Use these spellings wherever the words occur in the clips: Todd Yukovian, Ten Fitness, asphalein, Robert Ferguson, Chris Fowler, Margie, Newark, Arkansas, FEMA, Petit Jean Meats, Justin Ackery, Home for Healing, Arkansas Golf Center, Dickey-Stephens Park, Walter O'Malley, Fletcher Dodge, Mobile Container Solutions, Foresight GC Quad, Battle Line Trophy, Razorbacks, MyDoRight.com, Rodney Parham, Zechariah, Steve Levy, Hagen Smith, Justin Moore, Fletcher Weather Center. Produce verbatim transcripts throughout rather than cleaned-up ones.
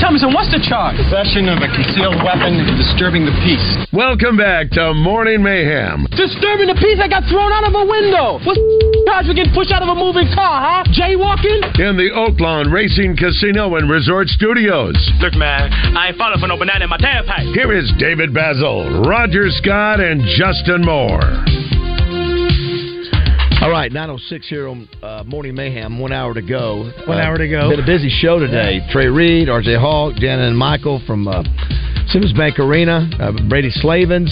Thompson, what's the charge? Possession of a concealed weapon and disturbing the peace. Welcome back to Morning Mayhem. Disturbing the peace? I got thrown out of a window. What's the charge for getting pushed out of a moving car, huh? Jaywalking? In the Oaklawn Racing Casino and Resort Studios. Look, man, I ain't falling for no banana in my tailpipe. Here is David Basil, Roger Scott, and Justin Moore. All right, nine oh six here on uh, Morning Mayhem, one hour to go. One uh, hour to go. Been a busy show today. Trey Reed, R J Hawk, Janet and Michael from uh, Simmons Bank Arena, uh, Brady Slavens,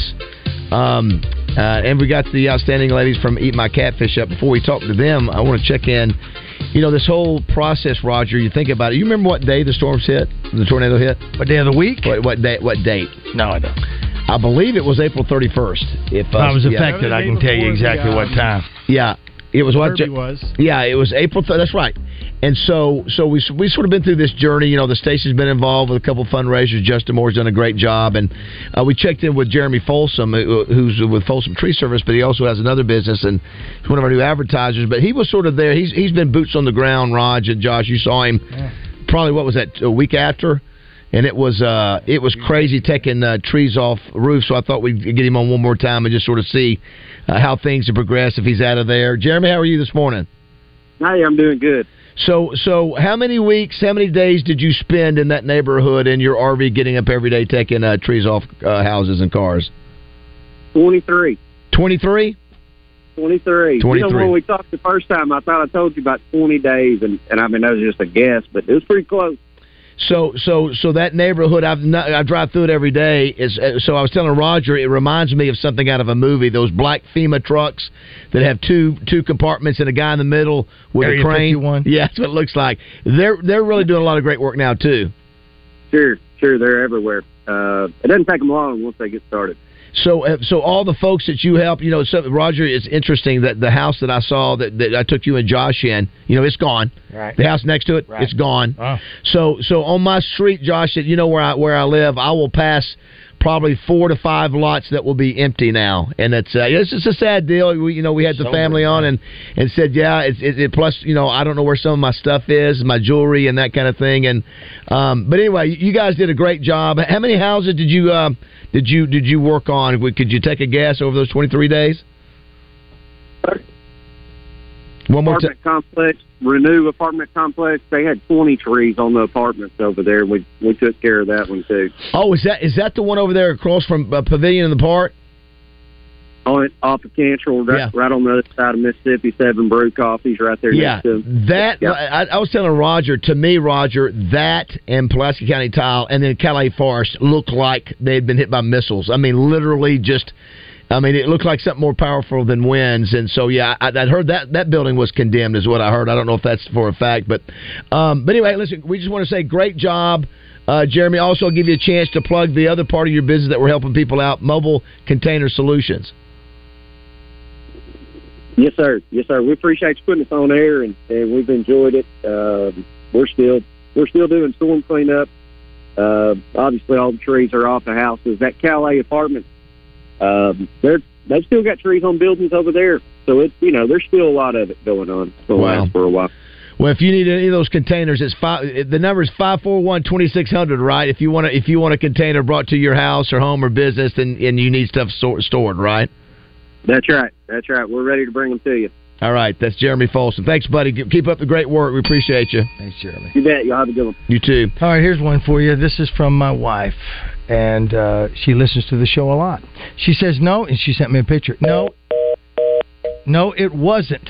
um, uh, and we got the outstanding ladies from Eat My Catfish Up. Before we talk to them, I want to check in. You know, this whole process, Roger, you think about it. You remember what day the storms hit, the tornado hit? What day of the week? What, what, day, what date? No, I don't. I believe it was April thirty-first. If uh, I was affected, yeah. I can tell you exactly the, um, what time. Yeah, it was what Derby was. Yeah, it was April thirtieth. That's right. And so, so we we sort of been through this journey. You know, the station's been involved with a couple of fundraisers. Justin Moore's done a great job, and uh, we checked in with Jeremy Folsom, who's with Folsom Tree Service, but he also has another business and he's one of our new advertisers. But he was sort of there. He's he's been boots on the ground. Raj and Josh, you saw him. Yeah. Probably what was that, a week after. And it was uh, it was crazy taking uh, trees off roofs, so I thought we'd get him on one more time and just sort of see uh, how things have progressed if he's out of there. Jeremy, how are you this morning? Hi, I'm doing good. So, so how many weeks, how many days did you spend in that neighborhood in your R V getting up every day taking uh, trees off uh, houses and cars? Twenty-three. Twenty-three? Twenty-three. Twenty-three. You know, when we talked the first time, I thought I told you about twenty days, and, and I mean, that was just a guess, but it was pretty close. So, so, so that neighborhood, I've not, I drive through it every day. Is so I was telling Roger, it reminds me of something out of a movie. Those black FEMA trucks that have two two compartments and a guy in the middle with Area a crane. fifty-one. Yeah, that's what it looks like. They're they're really doing a lot of great work now too. Sure, sure, they're everywhere. Uh, it doesn't take them long once they get started. So, so all the folks that you help, you know, so, Roger, it's interesting that the house that I saw that, that I took you and Josh in, you know, it's gone. Right. The house next to it, right. It's gone. Oh. So, so on my street, Josh, that you know where I where I live, I will pass probably four to five lots that will be empty now, and it's uh, it's just a sad deal. We, you know, we had the so family on and, and said, yeah, it's it, it. Plus, you know, I don't know where some of my stuff is, my jewelry and that kind of thing. And um, but anyway, you guys did a great job. How many houses did you uh, did you did you work on? Could you take a guess over those twenty-three days? One more apartment t- complex, Renew apartment complex. They had twenty trees on the apartments over there. We we took care of that one too. Oh, is that is that the one over there across from uh, Pavilion in the Park? On it, off of Cantrell, right, yeah. Right on the other side of Mississippi, Seven Brew Coffees right there. Yeah, next to that. Yeah. I, I was telling Roger, to me, Roger, that and Pulaski County Tile and then Calais Forest looked like they had been hit by missiles. I mean, literally just. I mean, it looked like something more powerful than winds, and so yeah, I, I heard that that building was condemned, is what I heard. I don't know if that's for a fact, but um, but anyway, listen, we just want to say great job, uh, Jeremy. Also, I'll give you a chance to plug the other part of your business that we're helping people out, Mobile Container Solutions. Yes, sir. Yes, sir. We appreciate you putting us on air, and, and we've enjoyed it. Uh, we're still we're still doing storm cleanup. Uh, obviously, all the trees are off the houses. That Calais apartment. Um, they're, they've still got trees on buildings over there, so it's you know there's still a lot of it going on. It'll wow. last for a while. Well, if you need any of those containers, it's five. The number is five four one twenty six hundred. Right? If you want to, if you want a container brought to your house or home or business, then and you need stuff sort, stored, right? That's right. That's right. We're ready to bring them to you. All right. That's Jeremy Folsom. Thanks, buddy. Keep up the great work. We appreciate you. Thanks, Jeremy. You bet. Y'all have a good one. You too. All right. Here's one for you. This is from my wife. And uh, she listens to the show a lot. She says no, and she sent me a picture. No, no, it wasn't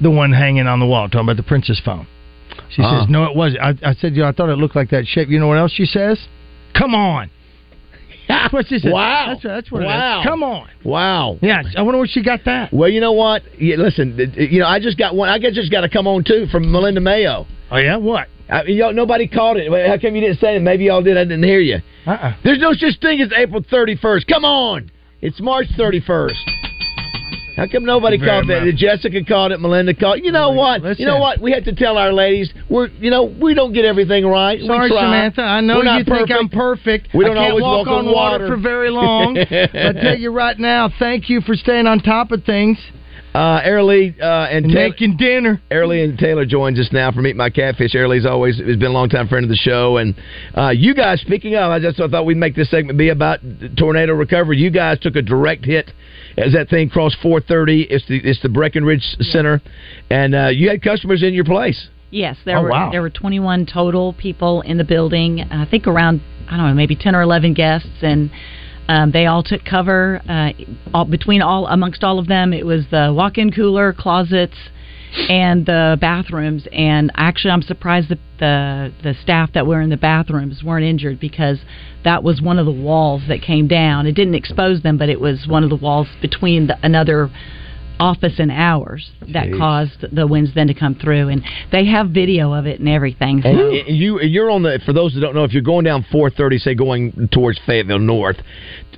the one hanging on the wall, talking about the princess phone. She uh-huh. says, no, it wasn't. I, I said, you know, I thought it looked like that shape. You know what else she says? Come on. That's what she said. Wow. That's, that's what wow. it is. Come on. Wow. Yeah, I wonder where she got that. Well, you know what? Yeah, listen, you know, I just got one. I just got to come on, too, from Melinda Mayo. Oh, yeah? What? I, y'all, nobody called it. How come you didn't say it? Maybe y'all did. I didn't hear you. Uh-uh. There's no such thing as April thirty-first. Come on. It's March thirty-first. How come nobody caught that? Much. Jessica caught it. Melinda caught it. You know what? Listen. You know what? We have to tell our ladies. We're you know we don't get everything right. Sorry, we try. Samantha. I know you perfect. think I'm perfect. We don't I can't always walk, walk on water. water for very long. But I tell you right now, thank you for staying on top of things. Uh, Airlie uh, and, and Taylor, making dinner. Airlie and Taylor joins us now from Eat My Catfish. Airlie's always has been a longtime friend of the show, and uh, you guys. Speaking of, I just I thought we'd make this segment be about tornado recovery. You guys took a direct hit as that thing crossed four thirty. It's the it's the Breckenridge Center, and uh, you had customers in your place. Yes, there oh, were wow. there were twenty-one total people in the building. I think around I don't know maybe ten or eleven guests and. Um, they all took cover. Uh, all, between all amongst all of them, it was the walk-in cooler, closets, and the bathrooms. And actually, I'm surprised that the the staff that were in the bathrooms weren't injured because that was one of the walls that came down. It didn't expose them, but it was one of the walls between the, another office and ours that Jeez. caused the winds then to come through, and they have video of it and everything. So. And you, you're on the. For those that don't know, if you're going down four thirty, say going towards Fayetteville North,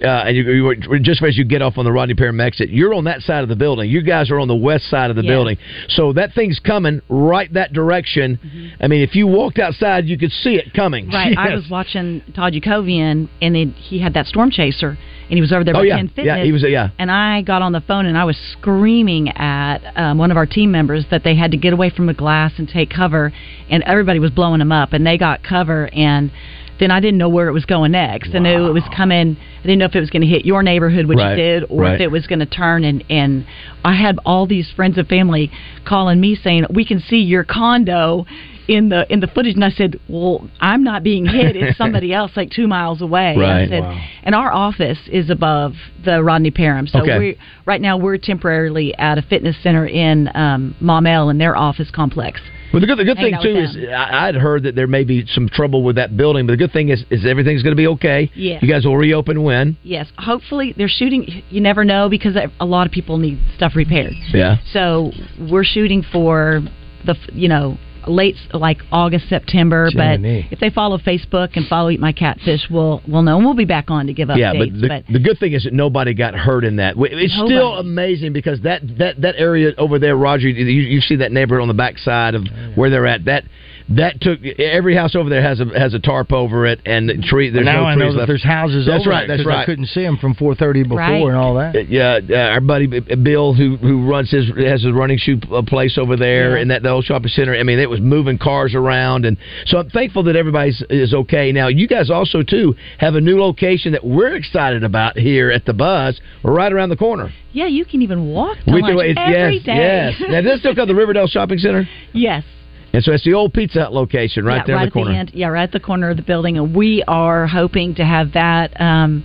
uh, and you, you just as you get off on the Rodney Parham exit, you're on that side of the building. You guys are on the west side of the yes. building, so that thing's coming right that direction. Mm-hmm. I mean, if you walked outside, you could see it coming. Right. Yes. I was watching Todd Yukovian, and it, he had that storm chaser. And he was over there oh, by yeah. Ten Fitness. Yeah, he was, yeah. And I got on the phone and I was screaming at um, one of our team members that they had to get away from the glass and take cover. And everybody was blowing them up. And they got cover. And then I didn't know where it was going next. Wow. I knew it was coming. I didn't know if it was going to hit your neighborhood, which right. it did, or right. if it was going to turn. And, and I had all these friends and family calling me saying, we can see your condo in the in the footage, and I said, well, I'm not being hit. It's somebody else like two miles away. Right. I said, wow. And our office is above the Rodney Parham. So okay. we right now we're temporarily at a fitness center in um, Maumelle in their office complex. Well, the good, the good thing, too, is I, I'd heard that there may be some trouble with that building, but the good thing is, is everything's going to be okay. Yes. You guys will reopen when? Yes. Hopefully, they're shooting. You never know because a lot of people need stuff repaired. Yeah. So we're shooting for the, you know, late, like August, September, Jenny. But if they follow Facebook and follow Eat My Catfish, we'll we'll know, and we'll be back on to give updates. Yeah, but the, but the good thing is that nobody got hurt in that. It's nobody. Still amazing because that, that, that area over there, Roger, you, you see that neighborhood on the backside of where they're at. That that took every house over there has a has a tarp over it and the tree. There's now no I trees know left. That there's houses. That's over right. That's right. I couldn't see them from four thirty before right. and all that. Yeah, uh, our buddy Bill who who runs his has his running shoe place over there yeah. in that the old shopping center. I mean, it was. Moving cars around, and so I'm thankful that everybody is okay. Now, you guys also too have a new location that we're excited about here at the Buzz, right around the corner. Yeah, you can even walk to we lunch do, every yes, day. Yes. Now, does this still called the Riverdale Shopping Center? Yes. And so it's the old Pizza Hut location, right yeah, there right in the corner. The end, yeah, right at the corner of the building, and we are hoping to have that. Um,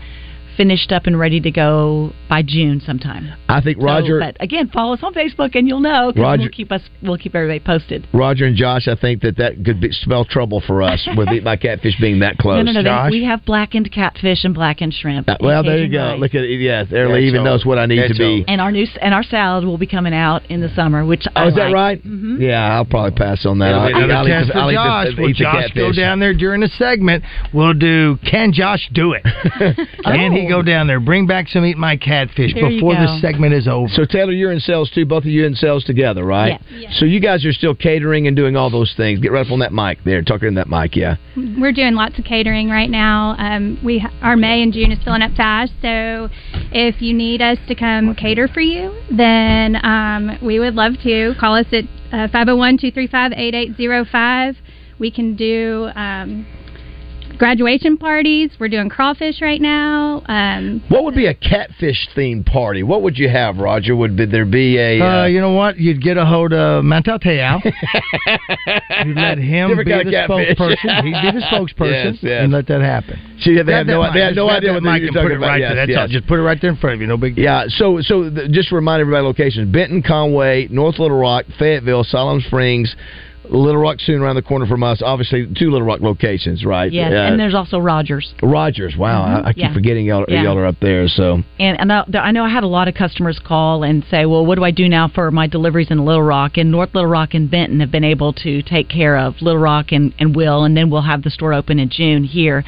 Finished up and ready to go by June sometime. I think Roger. So, but again, follow us on Facebook and you'll know. Roger, we'll keep us. We'll keep everybody posted. Roger and Josh, I think that that could be, spell trouble for us with Eat My Catfish being that close. No, no, no. Josh? They, we have blackened catfish and blackened shrimp. Uh, well, there you go. Right. Look at it. Yes, Airlie even old. knows what I need That's to be. Old. And our new and our salad will be coming out in the summer. Which oh, I is like. that right? Mm-hmm. Yeah, I'll probably pass on that. I'll, I'll, I'll, I'll, for I'll Josh. Eat the, will Josh go down there during a segment? We'll do. Can Josh do it? Can oh. he? Go down there. Bring back some Eat My Catfish there before this segment is over. So, Taylor, you're in sales, too. Both of you in sales together, right? Yeah. yeah. So you guys are still catering and doing all those things. Get right up on that mic there. Talk in that mic, yeah. We're doing lots of catering right now. Um, we Our May and June is filling up fast, so if you need us to come cater for you, then um, we would love to. Call us at uh, five oh one, two three five, eight eight oh five. We can do... Um, graduation parties. We're doing crawfish right now. Um, what would be a catfish themed party? What would you have, Roger? Would be, there be a... Uh, uh, you know what? You'd get a hold of Mantel Teal. You'd let him be the spokesperson. He'd be the spokesperson yes, yes. and let that happen. See, they have no, they have no idea what you're talking about. Right yes, there, that's yes. all. Just put it right there in front of you. No big deal. Yeah, so so the, just to remind everybody locations. Benton, Conway, North Little Rock, Fayetteville, Siloam Springs, Little Rock soon around the corner from us. Obviously, two Little Rock locations, right? Yes, uh, and there's also Rogers. Rogers, wow. Mm-hmm. I, I keep yeah. forgetting y'all, yeah. y'all are up there. So, And, and I, I know I had a lot of customers call and say, well, what do I do now for my deliveries in Little Rock? And North Little Rock and Benton have been able to take care of Little Rock and, and Will, and then we'll have the store open in June here.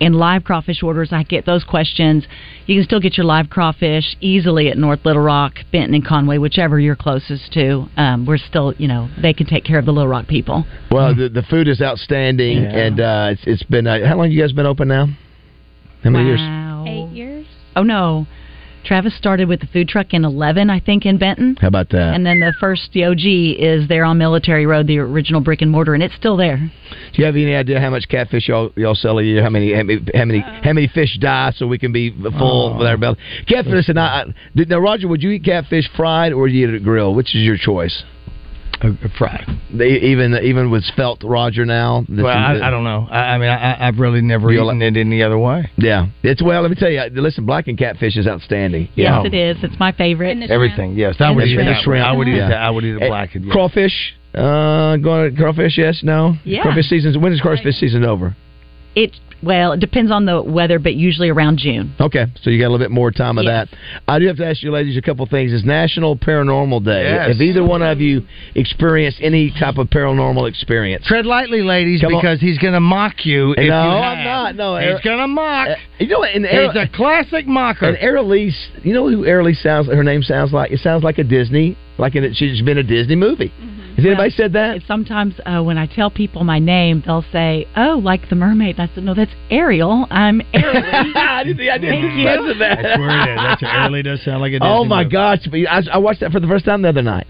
in live crawfish orders. I get those questions. You can still get your live crawfish easily at North Little Rock, Benton, and Conway, whichever you're closest to. Um, we're still, you know, they can take care of the Little Rock people. Well, the, the food is outstanding, yeah. and uh, it's, it's been, uh, how long have you guys been open now? How many wow. years? Eight years. Oh, no. Travis started with the food truck in eleven, I think, in Benton. How about that? And then the first D O G is there on Military Road, the original brick and mortar, and it's still there. Do you have any idea how much catfish y'all, y'all sell a year? How many how many, how many how many fish die so we can be full oh. with our belly? Catfish and I, I. Now, Roger, would you eat catfish fried or do you eat it grilled? Which is your choice? A fried. They, even even with felt, Roger, now? Well, I, I don't know. I, I mean, I, I've really never eaten like, it any other way. Yeah. It's Well, let me tell you, listen, blackened catfish is outstanding. Yes, know. It is. It's my favorite. Everything, shrimp. Yes. I would, eat that. I would eat yeah. that. I would eat the blackened. Yes. Crawfish? Uh, going to crawfish, yes, no? Yeah. Crawfish season. When is crawfish season over? It Well, it depends on the weather, but usually around June. Okay, so you got a little bit more time of yes. that. I do have to ask you ladies a couple things. It's National Paranormal Day. Yes. Have either one of you experienced any type of paranormal experience? Tread lightly, ladies, Come because on. he's going to mock you. If no, you I'm not. No, he's er- going to mock. Uh, you know what? He's a classic mocker. And Aralise, you know who Aralise sounds? Her name sounds like it sounds like a Disney, like in, she's been a Disney movie. Mm-hmm. Has anybody well, said that? Sometimes uh, when I tell people my name, they'll say, oh, like the mermaid. And I said, no, that's Ariel. I'm Ariel. I didn't think I didn't Thank you. That. That's where it is. That's Ariel does sound like a Disney Oh, my movie. Gosh. I, I watched that for the first time the other night.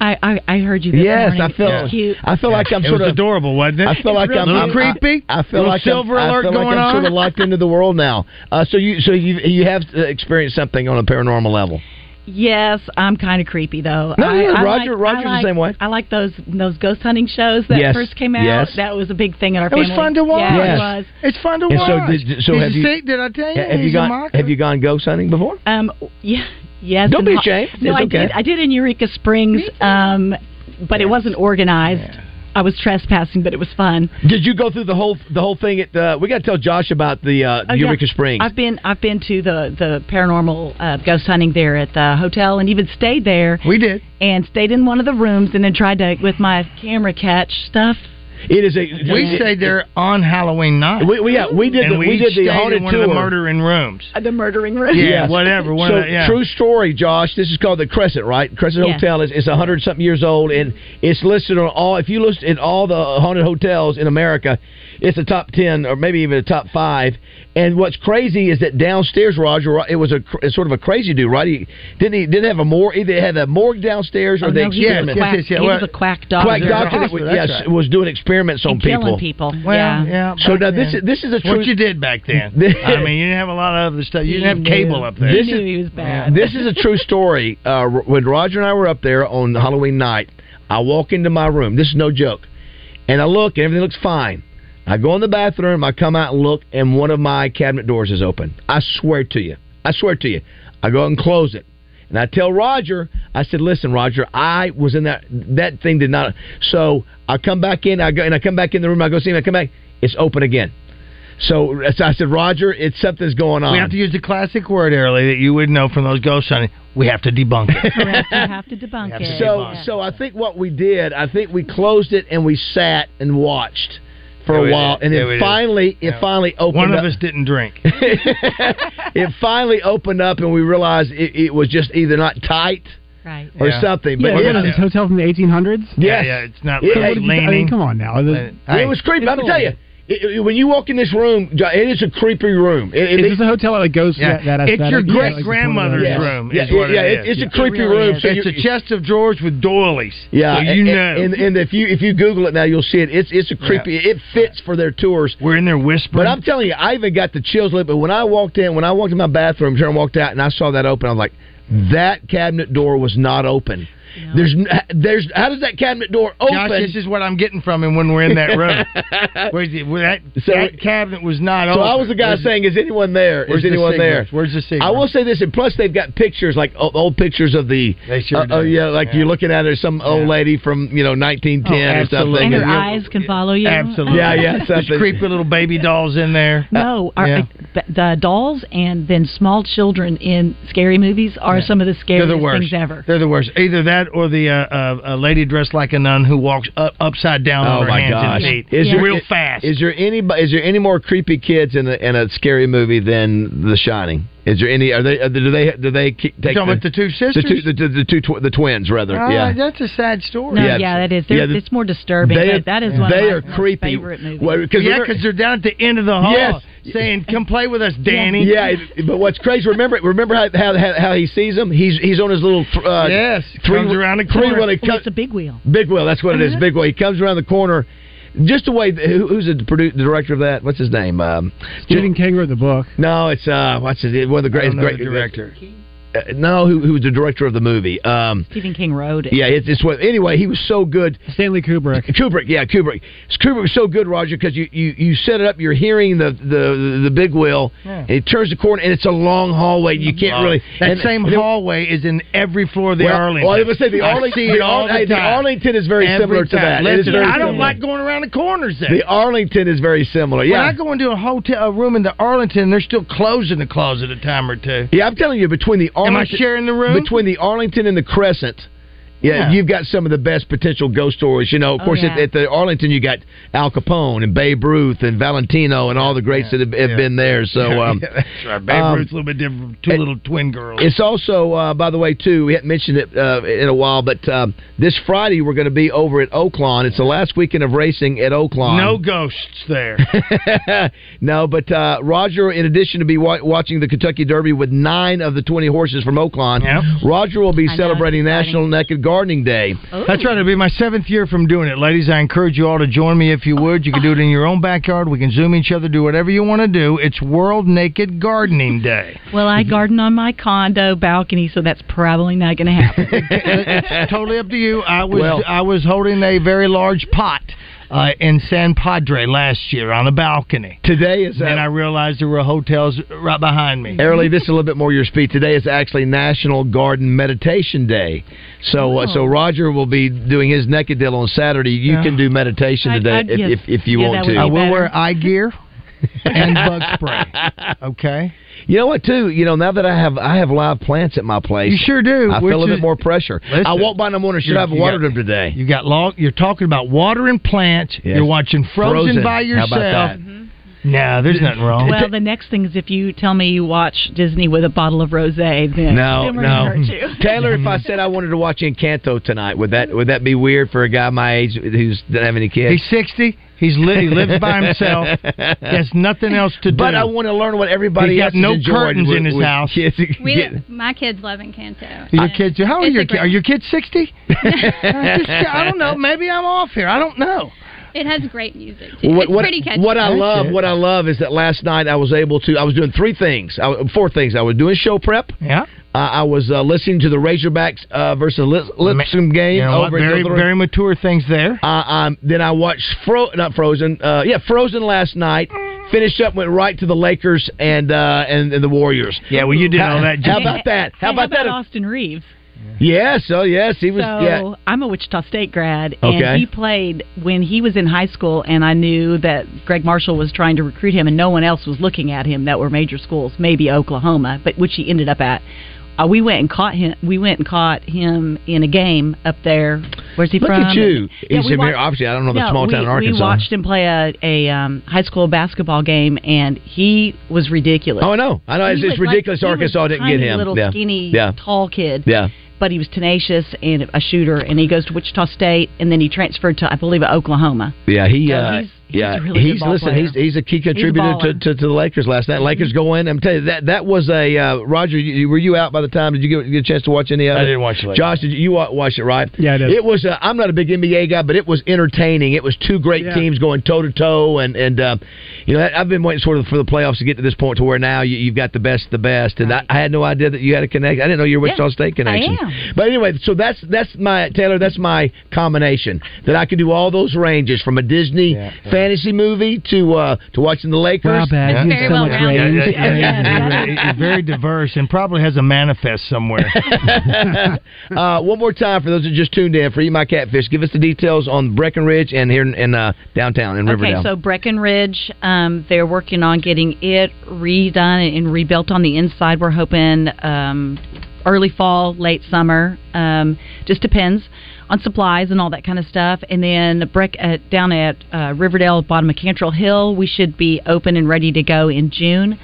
I, I, I heard you this yes, morning. I feel, yeah. cute. I feel yeah. like I'm it sort was of... adorable, wasn't it? I feel it's like I'm... A little I'm, creepy? I, I feel like silver I'm, alert I feel going like I'm on. sort of locked into the world now. Uh, so you so you, you have experienced something on a paranormal level. Yes, I'm kind of creepy though. No, I, yeah, Roger, I like, Roger's I like, the same way. I like those those ghost hunting shows that yes. first came out. Yes. That was a big thing in our it family. It was fun to watch. Yeah, yes. It was. It's fun to and watch. So, did, so did have you, you see, did I tell you? Have you gone? Have you gone ghost hunting before? Um, yeah, yes. Don't be ashamed. No, it's okay. I did. I did in Eureka Springs, um, but yes. it wasn't organized. Yeah. I was trespassing, but it was fun. Did you go through the whole the whole thing? At uh, we got to tell Josh about the uh, oh, Eureka yeah. Springs. I've been I've been to the the paranormal uh, ghost hunting there at the hotel, and even stayed there. We did, and stayed in one of the rooms, and then tried to with my camera catch stuff. It is a. We it, stayed there on Halloween night. We, we yeah we did and the, we, we did the haunted one tour. Of the murdering rooms. Uh, the murdering rooms. Yeah, yes. whatever. One so of the, yeah. true story, Josh. This is called the Crescent, right? Crescent yeah. Hotel is is a hundred something years old, and it's listed on all. If you list in all the haunted hotels in America, it's the top ten or maybe even the top five. And what's crazy is that downstairs, Roger, it was a it's sort of a crazy dude, right? He didn't he didn't have a morgue. Either had a morgue downstairs or oh, they no, experiment. He was a quack, he was a quack doctor. Quack doctor. That was, yes, right. was doing experiments. Experiments on and killing people. people. Well, yeah. yeah so now then. this is this is a truth. What you did back then. I mean, you didn't have a lot of other stuff. You he didn't have knew. cable up there. This he is, knew he was bad. This is a true story. Uh, when Roger and I were up there on Halloween night, I walk into my room. This is no joke. And I look, and everything looks fine. I go in the bathroom. I come out and look, and one of my cabinet doors is open. I swear to you. I swear to you. I go out and close it. And I tell Roger, I said, listen, Roger, I was in that, that thing did not. So I come back in, I go, and I come back in the room, I go see him, I come back, it's open again. So, so I said, Roger, it's something's going on. We have to use the classic word, early that you would know from those ghost hunting. We have to debunk it. Correct, you have to debunk have it. To debunk. So, so I think what we did, I think we closed it and we sat and watched. For a while, and then finally, it finally opened up. One of us didn't drink. It finally opened up, and we realized it, it was just either not tight right. or yeah. something. But yeah, yeah. this hotel from the eighteen hundreds? Yes. Yeah, yeah, it's not it, really leaning. I mean, come on now. It, it was creepy. I'm going to tell you. It, it, when you walk in this room, it is a creepy room. It, it, is this a hotel that goes yeah. that, that It's your great-grandmother's yeah, like room. Yeah, yeah, yeah it it, it's yeah. a creepy it really room. So it's a chest of drawers with doilies. Yeah, so you and, know. And, and if you if you Google it now, you'll see it. It's it's a creepy. Yeah. It fits for their tours. We're in there whispering. But I'm telling you, I even got the chills a little bit. When I walked in, when I walked in my bathroom, and walked out, and I saw that open, I was like, that cabinet door was not open. No. There's, there's. How does that cabinet door open? Josh, this is what I'm getting from him when we're in that room. Where's the, that, so, that cabinet was not so open. So I was the guy Where's saying, "Is anyone there? Is anyone the there? Where's the signal?" I will say this, and plus they've got pictures, like old pictures of the. They sure uh, do. Oh yeah, like yeah. you're looking at her, some yeah. old lady from you know nineteen ten oh, or something. And her and eyes can follow you. Absolutely. Yeah, yeah. There's creepy little baby dolls in there. No, our, yeah. the dolls and then small children in scary movies are yeah. some of the scariest the things ever. They're the worst. Either that. that or the uh, uh, uh, lady dressed like a nun who walks up, upside down oh on her my hands gosh. and feet is yeah. there, real fast? Is there any is there any more creepy kids in a, in a scary movie than The Shining? Is there any? Are they? Are they do they? Do they take You're talking the, about the two sisters? The two, the, the, the two, tw- the twins, rather. Uh, yeah, that's a sad story. No, yeah, yeah, that is. Yeah, the, it's more disturbing. They, that, that is yeah. one they of my, are creepy. my favorite movies. Well, cause yeah, because they're down at the end of the hall yes. saying, "Come play with us, Danny." Yeah, yeah, but what's crazy? Remember, remember how how, how, how he sees them? He's he's on his little uh, yes, three comes around the corner. Three, well, it comes, well, it's a big wheel. Big wheel. That's what it is. Big wheel. He comes around the corner. Just the way who, who's the, produ- the director of that? What's his name? Um, Stephen King wrote the book. No, it's uh, what's his one of the greatest great director. Uh, no, who, who was the director of the movie? Um, Stephen King wrote it. Yeah, it's, it's what. Anyway, he was so good. Stanley Kubrick. Kubrick, yeah, Kubrick. Kubrick was so good, Roger, because you, you, you set it up. You're hearing the the, the big wheel. Yeah. And it turns the corner, and it's a long hallway. And you can't wow. really. That and, same and, hallway is in every floor of the well, Arlington. Well, I was say the Arlington. The, all the, the Arlington is very every similar time. to that. Listen, it is very I don't similar. like going around the corners there. The Arlington is very similar. Yeah, when I go into a hotel a room in the Arlington, they're still closing the closet a time or two. Yeah, I'm telling you, between the Arlington, Am I sharing the room? Between the Arlington and the Crescent, yeah, yeah, you've got some of the best potential ghost stories. You know, of oh, course, yeah. at, at the Arlington, you got Al Capone and Babe Ruth and Valentino and all the greats yeah, that have, have yeah. been there. So, yeah, um, yeah, that's right. Babe um, Ruth's a little bit different from two it, little twin girls. It's also, uh, by the way, too, we haven't mentioned it uh, in a while, but um, this Friday we're going to be over at Oaklawn. It's the last weekend of racing at Oaklawn. No ghosts there. No, but uh, Roger, in addition to be wa- watching the Kentucky Derby with nine of the twenty horses from Oaklawn, yep. Roger will be I celebrating National Naked Garden. Gardening Day. Ooh. That's right. It'll be my seventh year from doing it. Ladies, I encourage you all to join me if you would. You can do it in your own backyard. We can Zoom each other, do whatever you want to do. It's World Naked Gardening Day. Well, I garden on my condo balcony, so that's probably not going to happen. It's totally up to you. I was well, I was holding a very large pot. Uh, in San Padre last year on a balcony. Today is... Uh, and I realized there were hotels right behind me. Early, this is a little bit more your speed. Today is actually National Garden Meditation Day. So oh. uh, so Roger will be doing his Necadil on Saturday. You oh. can do meditation today I, I, if, yes. if, if you yeah, want to. I will better. wear eye gear and bug spray. Okay? You know what, too? You know, now that I have I have live plants at my place, you sure do. I feel a little bit more pressure. Listen, I walk by in the morning. Should I have watered them today? You got log, You're talking about watering plants. Yes. You're watching Frozen, Frozen by yourself. How about that? Mm-hmm. No, there's nothing wrong. Well, the next thing is if you tell me you watch Disney with a bottle of rosé, then no, then we're no. Hurt you. Taylor, if I said I wanted to watch Encanto tonight, would that would that be weird for a guy my age who doesn't have any kids? He's sixty. He's li- he lives by himself. He has nothing else to do. But I want to learn what everybody else enjoyed. He's got no curtains with, in his with house. Kids. We have, my kids love Encanto. Your kids? How old are your kids? Are your kids sixty? I, just, I don't know. Maybe I'm off here. I don't know. It has great music, too. What, it's what, pretty catchy. What I love, what I love is that last night I was able to, I was doing three things, I, four things. I was doing show prep. Yeah. Uh, I was uh, listening to the Razorbacks uh, versus Lipscomb game. You know, over very, very mature things there. Uh, um, then I watched, Fro- not Frozen, uh, yeah, Frozen last night. Finished up, went right to the Lakers and, uh, and, and the Warriors. Yeah, well, you did how, all that. How about that? How, hey, about, how about that? Austin Reaves. Yes, oh yes, he was. So yeah. I'm a Wichita State grad, and okay. he played when he was in high school. And I knew that Greg Marshall was trying to recruit him, and no one else was looking at him. That were major schools, maybe Oklahoma, but which he ended up at. Uh, we went and caught him. We went and caught him in a game up there. Where's he Look from? Look at you! Yeah, He's watched, obviously, I don't know the no, small town in Arkansas. We watched him play a, a um, high school basketball game, and he was ridiculous. Oh, I know. I know. It's, it's ridiculous. Like, Arkansas didn't get him. Little yeah. skinny, yeah. tall kid. Yeah. But he was tenacious and a shooter, and he goes to Wichita State, and then he transferred to, I believe, Oklahoma. Yeah, he. So uh, he's, he's yeah, a really he's good listen. He's, he's a key contributor a to, to, to the Lakers last night. Lakers go in. I'm telling you that that was a uh, Roger. You, were you out by the time? Did you get, get a chance to watch any of it? I didn't watch it. Later. Josh, did you, you watch it? Right? Yeah, I did. It was. Uh, I'm not a big N B A guy, but it was entertaining. It was two great yeah. teams going toe to toe, and and uh, you know, I've been waiting sort of for the playoffs to get to this point to where now you, you've got the best, the best, and right. I, I had no idea that you had a connection. I didn't know your Wichita yeah, State connection. I am. But anyway, so that's that's my Taylor. That's my combination that I can do all those ranges from a Disney yeah, yeah. fantasy movie to uh, to watching the Lakers. Wow, bad. Yeah. Very so well rounded. Yeah, yeah, yeah. Very, very diverse and probably has a manifest somewhere. uh, one more time for those that just tuned in for Eat My Catfish. Give us the details on Breckenridge and here in, in uh, downtown in Riverdale. Okay, so Breckenridge, um, they're working on getting it redone and rebuilt on the inside. We're hoping. Um, early fall, late summer. Um, just depends on supplies and all that kind of stuff. And then Breck at, down at uh, Riverdale, bottom of Cantrell Hill, we should be open and ready to go in June.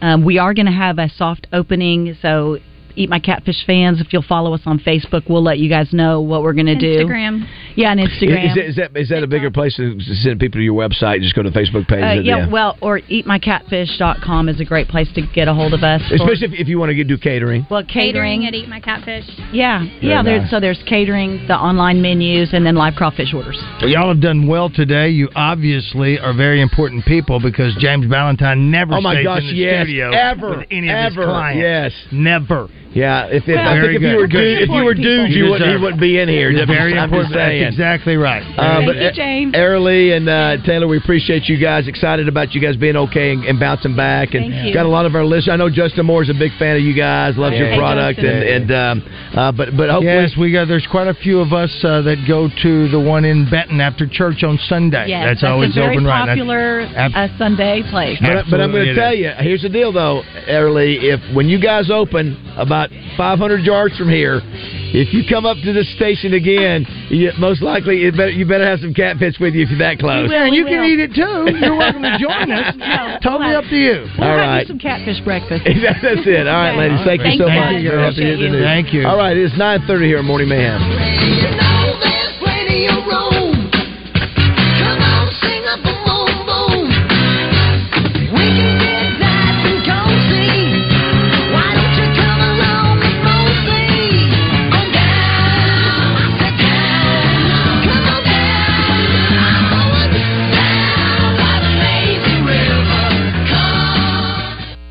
Um, we are going to have a soft opening, so Eat My Catfish fans, if you'll follow us on Facebook, we'll let you guys know what we're going to do. Instagram. Yeah, on Instagram. Is that, is that, is that a bigger place to send people to your website? Just go to the Facebook page? Uh, yeah, yeah, well, or eat my catfish dot com is a great place to get a hold of us. Especially if, if you want to do catering. Well, catering. Catering at Eat My Catfish. Yeah. Very yeah. Nice. There's, so there's catering, the online menus, and then live crawfish orders. Well, y'all have done well today. You obviously are very important people because James Valentine never oh my stays gosh, in the yes, studio ever, with any of ever, his clients. Yes. Never. Yeah, if, if well, I think if you, were dude, if you were dudes, you, you wouldn't, wouldn't be in here. That's very important. That's exactly right. Uh, Thank but you, James. Airlie and uh, Taylor, we appreciate you guys. Excited about you guys being okay and, and bouncing back. And Thank you. Got a lot of our listeners. I know Justin Moore is a big fan of you guys. Loves yeah. your product. Hey, and, and um, uh, but but hopefully, yes, we got. There's quite a few of us uh, that go to the one in Benton after church on Sunday. Yes, that's, that's always open right now. It's a very popular right. uh, Sunday place. But, but I'm going to tell you, here's the deal though, Airlie. If when you guys open about five hundred yards from here, if you come up to this station again, you, most likely it better, you better have some catfish with you if you're that close. Will, and you will. Can eat it too. You're welcome to join us. No, totally we'll up to you. We'll All right. have you some catfish breakfast. That's it. All right, ladies. Thank you so much. Thank you. Much. Thank, you. Thank you. All right, it's nine thirty here at Morning Mayhem. You know there's plenty of room. Come on, sing up a boom boom. We can get that and go see.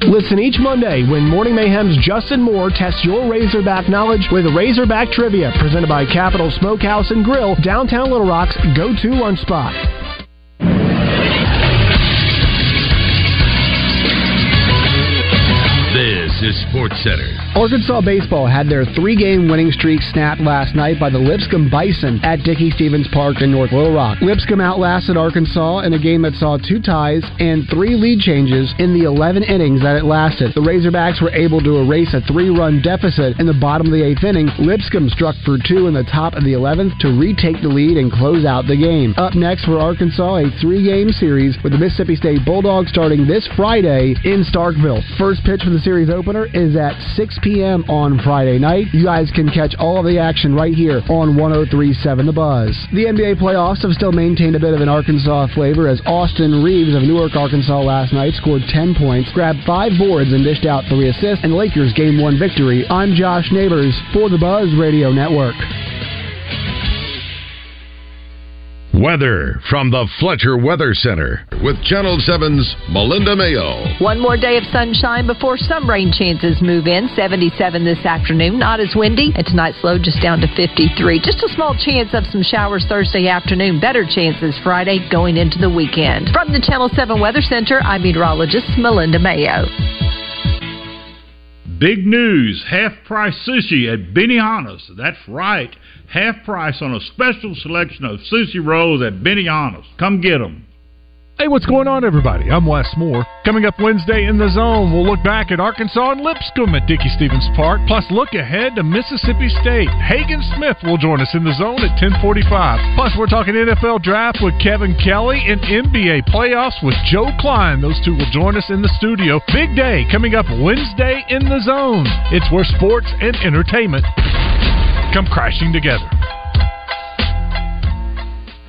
Listen each Monday when Morning Mayhem's Justin Moore tests your Razorback knowledge with Razorback Trivia, presented by Capital Smokehouse and Grill, downtown Little Rock's go-to lunch spot. This is Sports Center. Arkansas baseball had their three-game winning streak snapped last night by the Lipscomb Bison at Dickey-Stephens Park in North Little Rock. Lipscomb outlasted Arkansas in a game that saw two ties and three lead changes in the eleven innings that it lasted. The Razorbacks were able to erase a three-run deficit in the bottom of the eighth inning. Lipscomb struck for two in the top of the eleventh to retake the lead and close out the game. Up next for Arkansas, a three-game series with the Mississippi State Bulldogs starting this Friday in Starkville. First pitch for the series opener is at six p.m. on Friday night. You guys can catch all of the action right here on one oh three point seven The Buzz. The N B A playoffs have still maintained a bit of an Arkansas flavor as Austin Reaves of Newark, Arkansas last night scored ten points, grabbed five boards and dished out three assists in Lakers' Game one victory. I'm Josh Neighbors for The Buzz Radio Network. Weather from the Fletcher Weather Center with Channel seven's Melinda Mayo. One more day of sunshine before some rain chances move in. seventy-seven this afternoon, not as windy. And tonight's low just down to fifty-three. Just a small chance of some showers Thursday afternoon. Better chances Friday going into the weekend. From the Channel seven Weather Center, I'm meteorologist Melinda Mayo. Big news, half-price sushi at Benihana's. That's right, half-price on a special selection of sushi rolls at Benihana's. Come get them. Hey, what's going on, everybody? I'm Wes Moore. Coming up Wednesday in the Zone, we'll look back at Arkansas and Lipscomb at Dickey-Stephens Park, plus look ahead to Mississippi State. Hagen Smith will join us in the Zone at ten forty-five. Plus, we're talking N F L Draft with Kevin Kelly and N B A Playoffs with Joe Klein. Those two will join us in the studio. Big day coming up Wednesday in the Zone. It's where sports and entertainment come crashing together.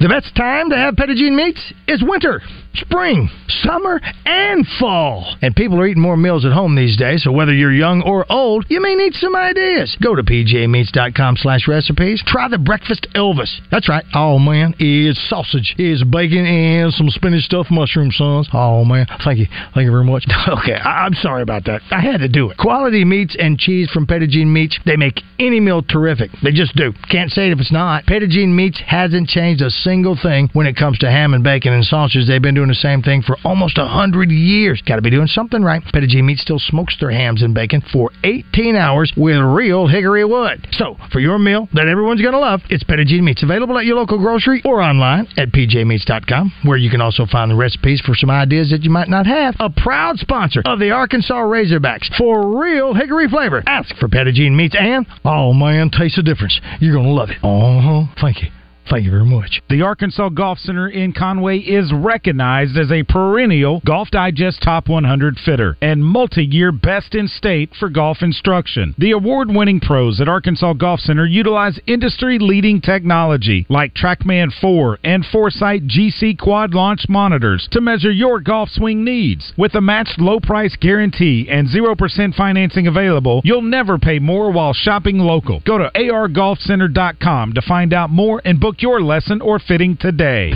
The best time to have Petit Jean Meats is winter, spring, summer, and fall. And people are eating more meals at home these days, so whether you're young or old, you may need some ideas. Go to pjmeats.com slash recipes. Try the Breakfast Elvis. That's right. Oh, man, it's sausage, it's bacon, and some spinach stuffed mushroom sons. Oh, man, thank you. Thank you very much. Okay, I- I'm sorry about that. I had to do it. Quality meats and cheese from Petit Jean Meats, they make any meal terrific. They just do. Can't say it if it's not. Petit Jean Meats hasn't changed a single thing when it comes to ham and bacon and sausage. They've been doing doing the same thing for almost one hundred years. Got to be doing something right. Petit Jean Meats still smokes their hams and bacon for eighteen hours with real hickory wood. So, for your meal that everyone's going to love, it's Petit Jean Meats. Available at your local grocery or online at p j meats dot com, where you can also find the recipes for some ideas that you might not have. A proud sponsor of the Arkansas Razorbacks for real hickory flavor. Ask for Petit Jean Meats and, oh man, taste the difference. You're going to love it. Uh-huh. Thank you. Thank you very much. The Arkansas Golf Center in Conway is recognized as a perennial Golf Digest Top one hundred fitter and multi-year best in state for golf instruction. The award-winning pros at Arkansas Golf Center utilize industry-leading technology like TrackMan four and Foresight G C Quad Launch monitors to measure your golf swing needs. With a matched low price guarantee and zero percent financing available, you'll never pay more while shopping local. Go to a r golf center dot com to find out more and book your lesson or fitting today.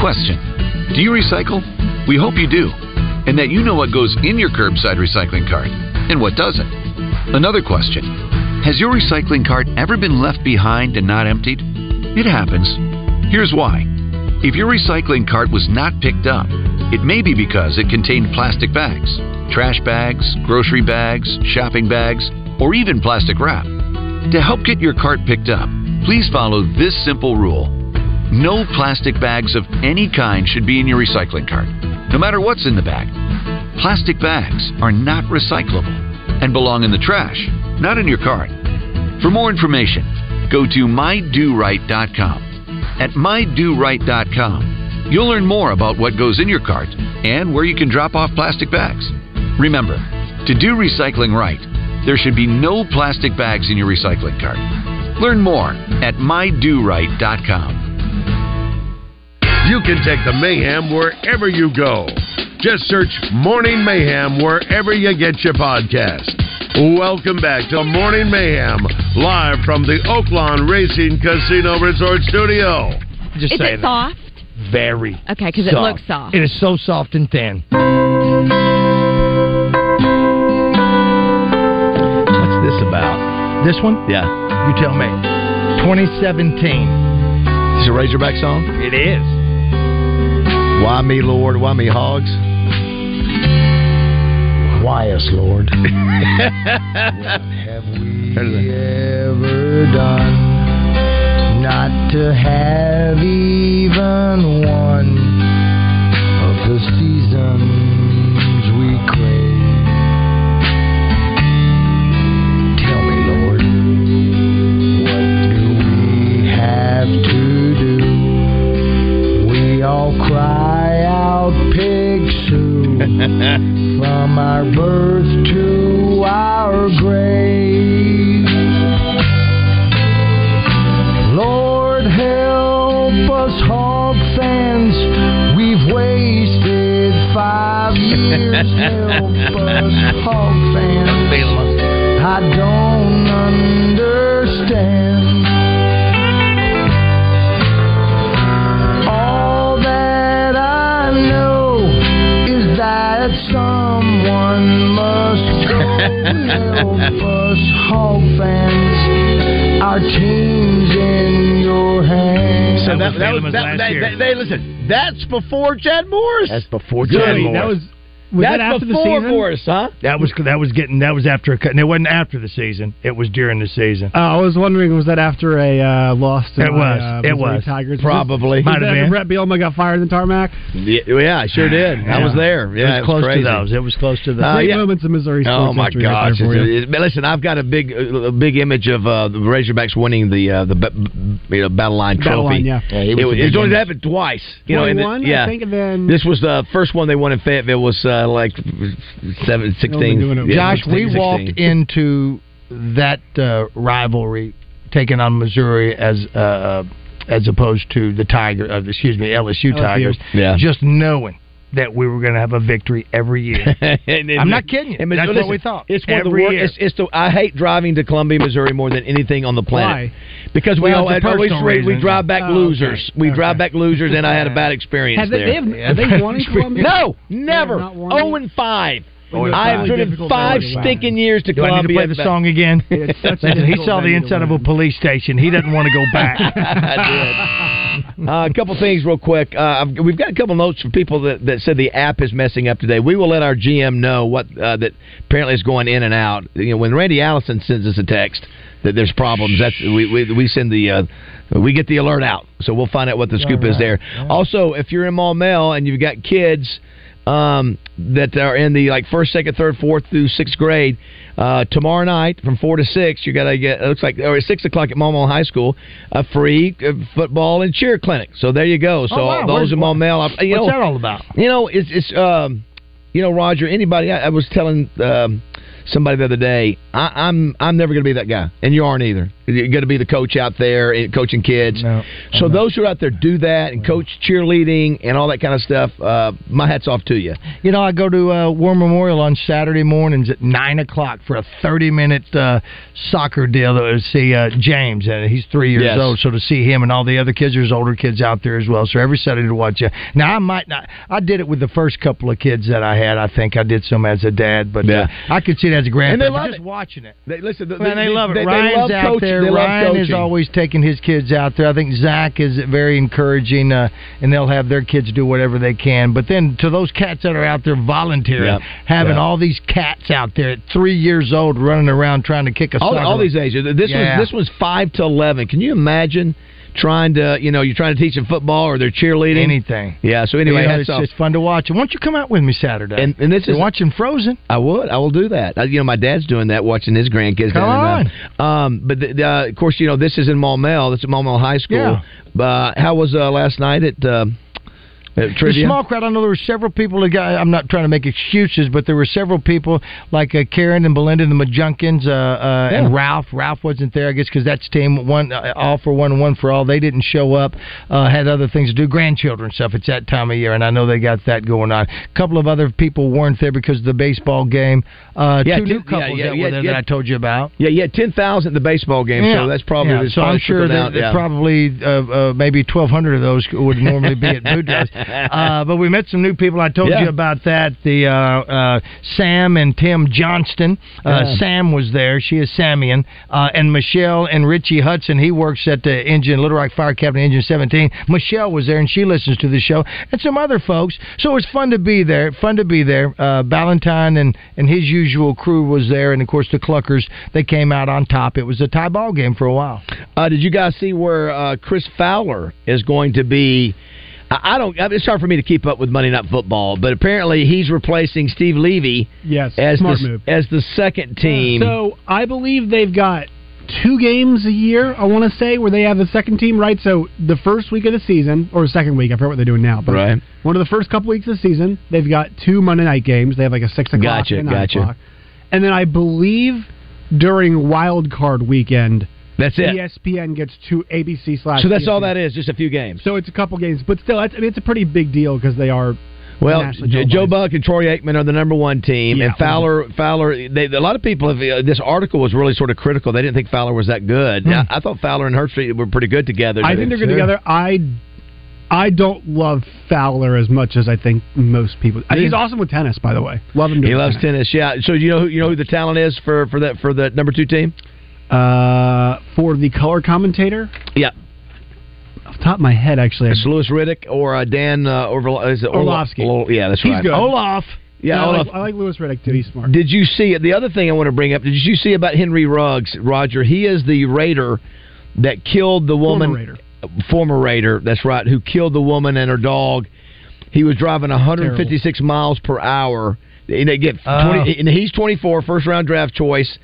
Question: do you recycle? We hope you do, and that you know what goes in your curbside recycling cart and what doesn't. Another question: has your recycling cart ever been left behind and not emptied? It happens. Here's why. If your recycling cart was not picked up, it may be because it contained plastic bags, trash bags, grocery bags, shopping bags, or even plastic wrap. To help get your cart picked up, please follow this simple rule. No plastic bags of any kind should be in your recycling cart, no matter what's in the bag. Plastic bags are not recyclable and belong in the trash, not in your cart. For more information, go to my do right dot com. At my do right dot com, you'll learn more about what goes in your cart and where you can drop off plastic bags. Remember, to do recycling right, there should be no plastic bags in your recycling cart. Learn more at my do right dot com. You can take the mayhem wherever you go. Just search Morning Mayhem wherever you get your podcast. Welcome back to Morning Mayhem, live from the Oaklawn Racing Casino Resort Studio. Just Is it that. soft? Very. Okay, because it looks soft. It is so soft and thin. What's this about? This one? Yeah. You tell me. twenty seventeen. Is it a Razorback song? It is. Why me, Lord? Why me, hogs? Why us, Lord? What have we ever done not to have even one of the seasons we crave? Have to do. We all cry out pig Sue from our birth to our grave. Lord, help us hog fans. We've wasted five years. Help us hog fans. I don't understand. Someone must go help us, hog fans. Our team's in your hands. So that, that, was, that, that, that they, listen, that's before Chad Morris. That's before Chad Good. Morris. That was, was that's that after before the Morris, huh? That was that was getting that was after a cut, and it wasn't after the season. It was during the season. Uh, I was wondering, was that after a uh, loss? To it was. My, uh, it was Tigers. Probably. Might have been. Brett Bielema got fired in the tarmac. Yeah, yeah, I sure did. Yeah. I was there. Yeah, it was, it was close crazy. to those. It was close to those. Uh, Great yeah. moments in Missouri sports. Oh my gosh! Right, listen, I've got a big, a big image of uh, the Razorbacks winning the uh, the b- you know, battle line trophy. Battle line, yeah. yeah it, was, it, was, it only happened twice. You know, the, yeah. I think then this was the first one they won in Fayetteville. Was uh, like seven, sixteen. Yeah, Josh, sixteen, we sixteen. Walked into that uh, rivalry taking on Missouri as uh, as opposed to the Tiger, uh, excuse me, L S U Tigers. Yeah. Just knowing that we were going to have a victory every year. and, and, I'm not kidding you. And, That's listen, what we thought. It's one every of the worst. It's, it's the, I hate driving to Columbia, Missouri more than anything on the planet. Why? Because we well, all at Early Street, we drive back oh, losers. Okay. We okay. drive back losers, and I had a bad experience have there. They, they have, have they won in Columbia? No, never. oh and five. I have driven five stinking years to Columbia. Do I need to play the song again? He saw the inside of a police station. He doesn't want to go back. I did. Uh, a couple things real quick. Uh, we've got a couple notes from people that, that said the app is messing up today. We will let our G M know what uh, that apparently is going in and out. You know, when Randy Allison sends us a text that there's problems, that's we we, we send the uh, we get the alert out. So we'll find out what the scoop All right. is there. All right. Also, if you're in Maumelle and you've got kids um, that are in the like first, second, third, fourth through sixth grade, uh, tomorrow night from four to six, you got to get. It looks like or at six o'clock at Maumelle High School, a free football and cheer clinic. So there you go. So oh, wow. those Where's, in Maumelle, I, you what's know, that all about? You know, it's it's um, you know, Roger. Anybody? I, I was telling um, somebody the other day, I, I'm I'm never going to be that guy, and you aren't either. You're going to be the coach out there coaching kids. No, so those who are out there do that and coach cheerleading and all that kind of stuff, uh, my hat's off to you. You know, I go to uh, War Memorial on Saturday mornings at nine o'clock for a thirty-minute uh, soccer deal to see uh, James. Uh, he's three years yes. old, so to see him and all the other kids, there's older kids out there as well. So every Saturday to watch you. Now, I might not. I did it with the first couple of kids that I had, I think. I did some as a dad, but yeah. uh, I could see it as a grandparent. And they love just it. watching it. They, listen, the, Man, they, they love it. They, Ryan's they love out coaching. there. They Ryan is always taking his kids out there. I think Zach is very encouraging, uh, and they'll have their kids do whatever they can. But then to those cats that are out there volunteering, yep. having yep. all these cats out there at three years old running around trying to kick a all, soccer. All these ages. This yeah. was this was five to eleven. Can you imagine? Trying to, you know, you're trying to teach them football or they're cheerleading. Anything. Yeah, so anyway. You know, it's off. Just fun to watch. Why don't you come out with me Saturday? And, and this you're is watching Frozen. I would. I will do that. I, you know, my dad's doing that, watching his grandkids. Come on. Um, but, the, the, uh, of course, you know, this is in Maumelle. This is Maumelle High School. Yeah. Uh, how was uh, last night at... Uh, The small crowd. I know there were several people. That got, I'm not trying to make excuses, but there were several people like uh, Karen and Belinda and the Majunkins uh, uh, yeah. and Ralph. Ralph wasn't there, I guess, because that's team one uh, all for one, one for all. They didn't show up. Uh, had other things to do, grandchildren stuff. It's that time of year, and I know they got that going on. A couple of other people weren't there because of the baseball game. Uh, yeah, two ten, new couples yeah, yeah, that yeah, were there yeah, that I told you about. Yeah, yeah, ten thousand at the baseball game. Yeah. So that's probably yeah, so. I'm sure that yeah. probably uh, uh, maybe twelve hundred of those would normally be at Boudreaux's. Uh, but we met some new people. I told yeah. you about that. The uh, uh, Sam and Tim Johnston. Uh, yeah. Sam was there. She is Samian. Uh, and Michelle and Richie Hudson. He works at the engine, Little Rock Fire Company, Engine seventeen. Michelle was there, and she listens to the show. And some other folks. So it was fun to be there. Fun to be there. Uh, Ballantyne and, and his usual crew was there. And, of course, the Cluckers, they came out on top. It was a tie ball game for a while. Uh, did you guys see where uh, Chris Fowler is going to be? I don't. It's hard for me to keep up with Monday Night Football, but apparently he's replacing Steve Levy. Yes, as smart the move. as the second team. Uh, so I believe they've got two games a year. I want to say where they have the second team, right? So the first week of the season or the second week. I forget what they're doing now, but right. one of the first couple weeks of the season, they've got two Monday night games. They have like a six o'clock gotcha, and nine gotcha. o'clock, and then I believe during Wild Card Weekend. That's it. E S P N gets to A B C slash. So that's E S P N. All that is, just a few games. So it's a couple games, but still, that's, I mean, it's a pretty big deal because they are. Well, J- Joe Buck and Troy Aikman are the number one team, yeah, and Fowler. Well. Fowler. They, a lot of people have. Uh, this article was really sort of critical. They didn't think Fowler was that good. Mm. I, I thought Fowler and Herbstreit were pretty good together. I think they're good too. together. I. I don't love Fowler as much as I think most people. I mean, he's awesome with tennis, by the way. Love him. He tennis. loves tennis. Yeah. So you know, who, you know who the talent is for for that for the number two team. Uh, for the color commentator? Yeah. Off the top of my head, actually. It's Louis Riddick or uh, Dan uh, Orvol- is it Orlo- Orlovsky. Orlo- yeah, that's right. He's good. Olaf. Yeah, no, Olaf. I, like, I like Louis Riddick, too. He's smart. Did you see, the other thing I want to bring up, did you see about Henry Ruggs, Roger? He is the raider that killed the woman. Former raider. Uh, former raider, that's right, who killed the woman and her dog. He was driving one fifty-six Terrible. miles per hour. And, again, uh. twenty, and he's twenty-four, first-round draft choice.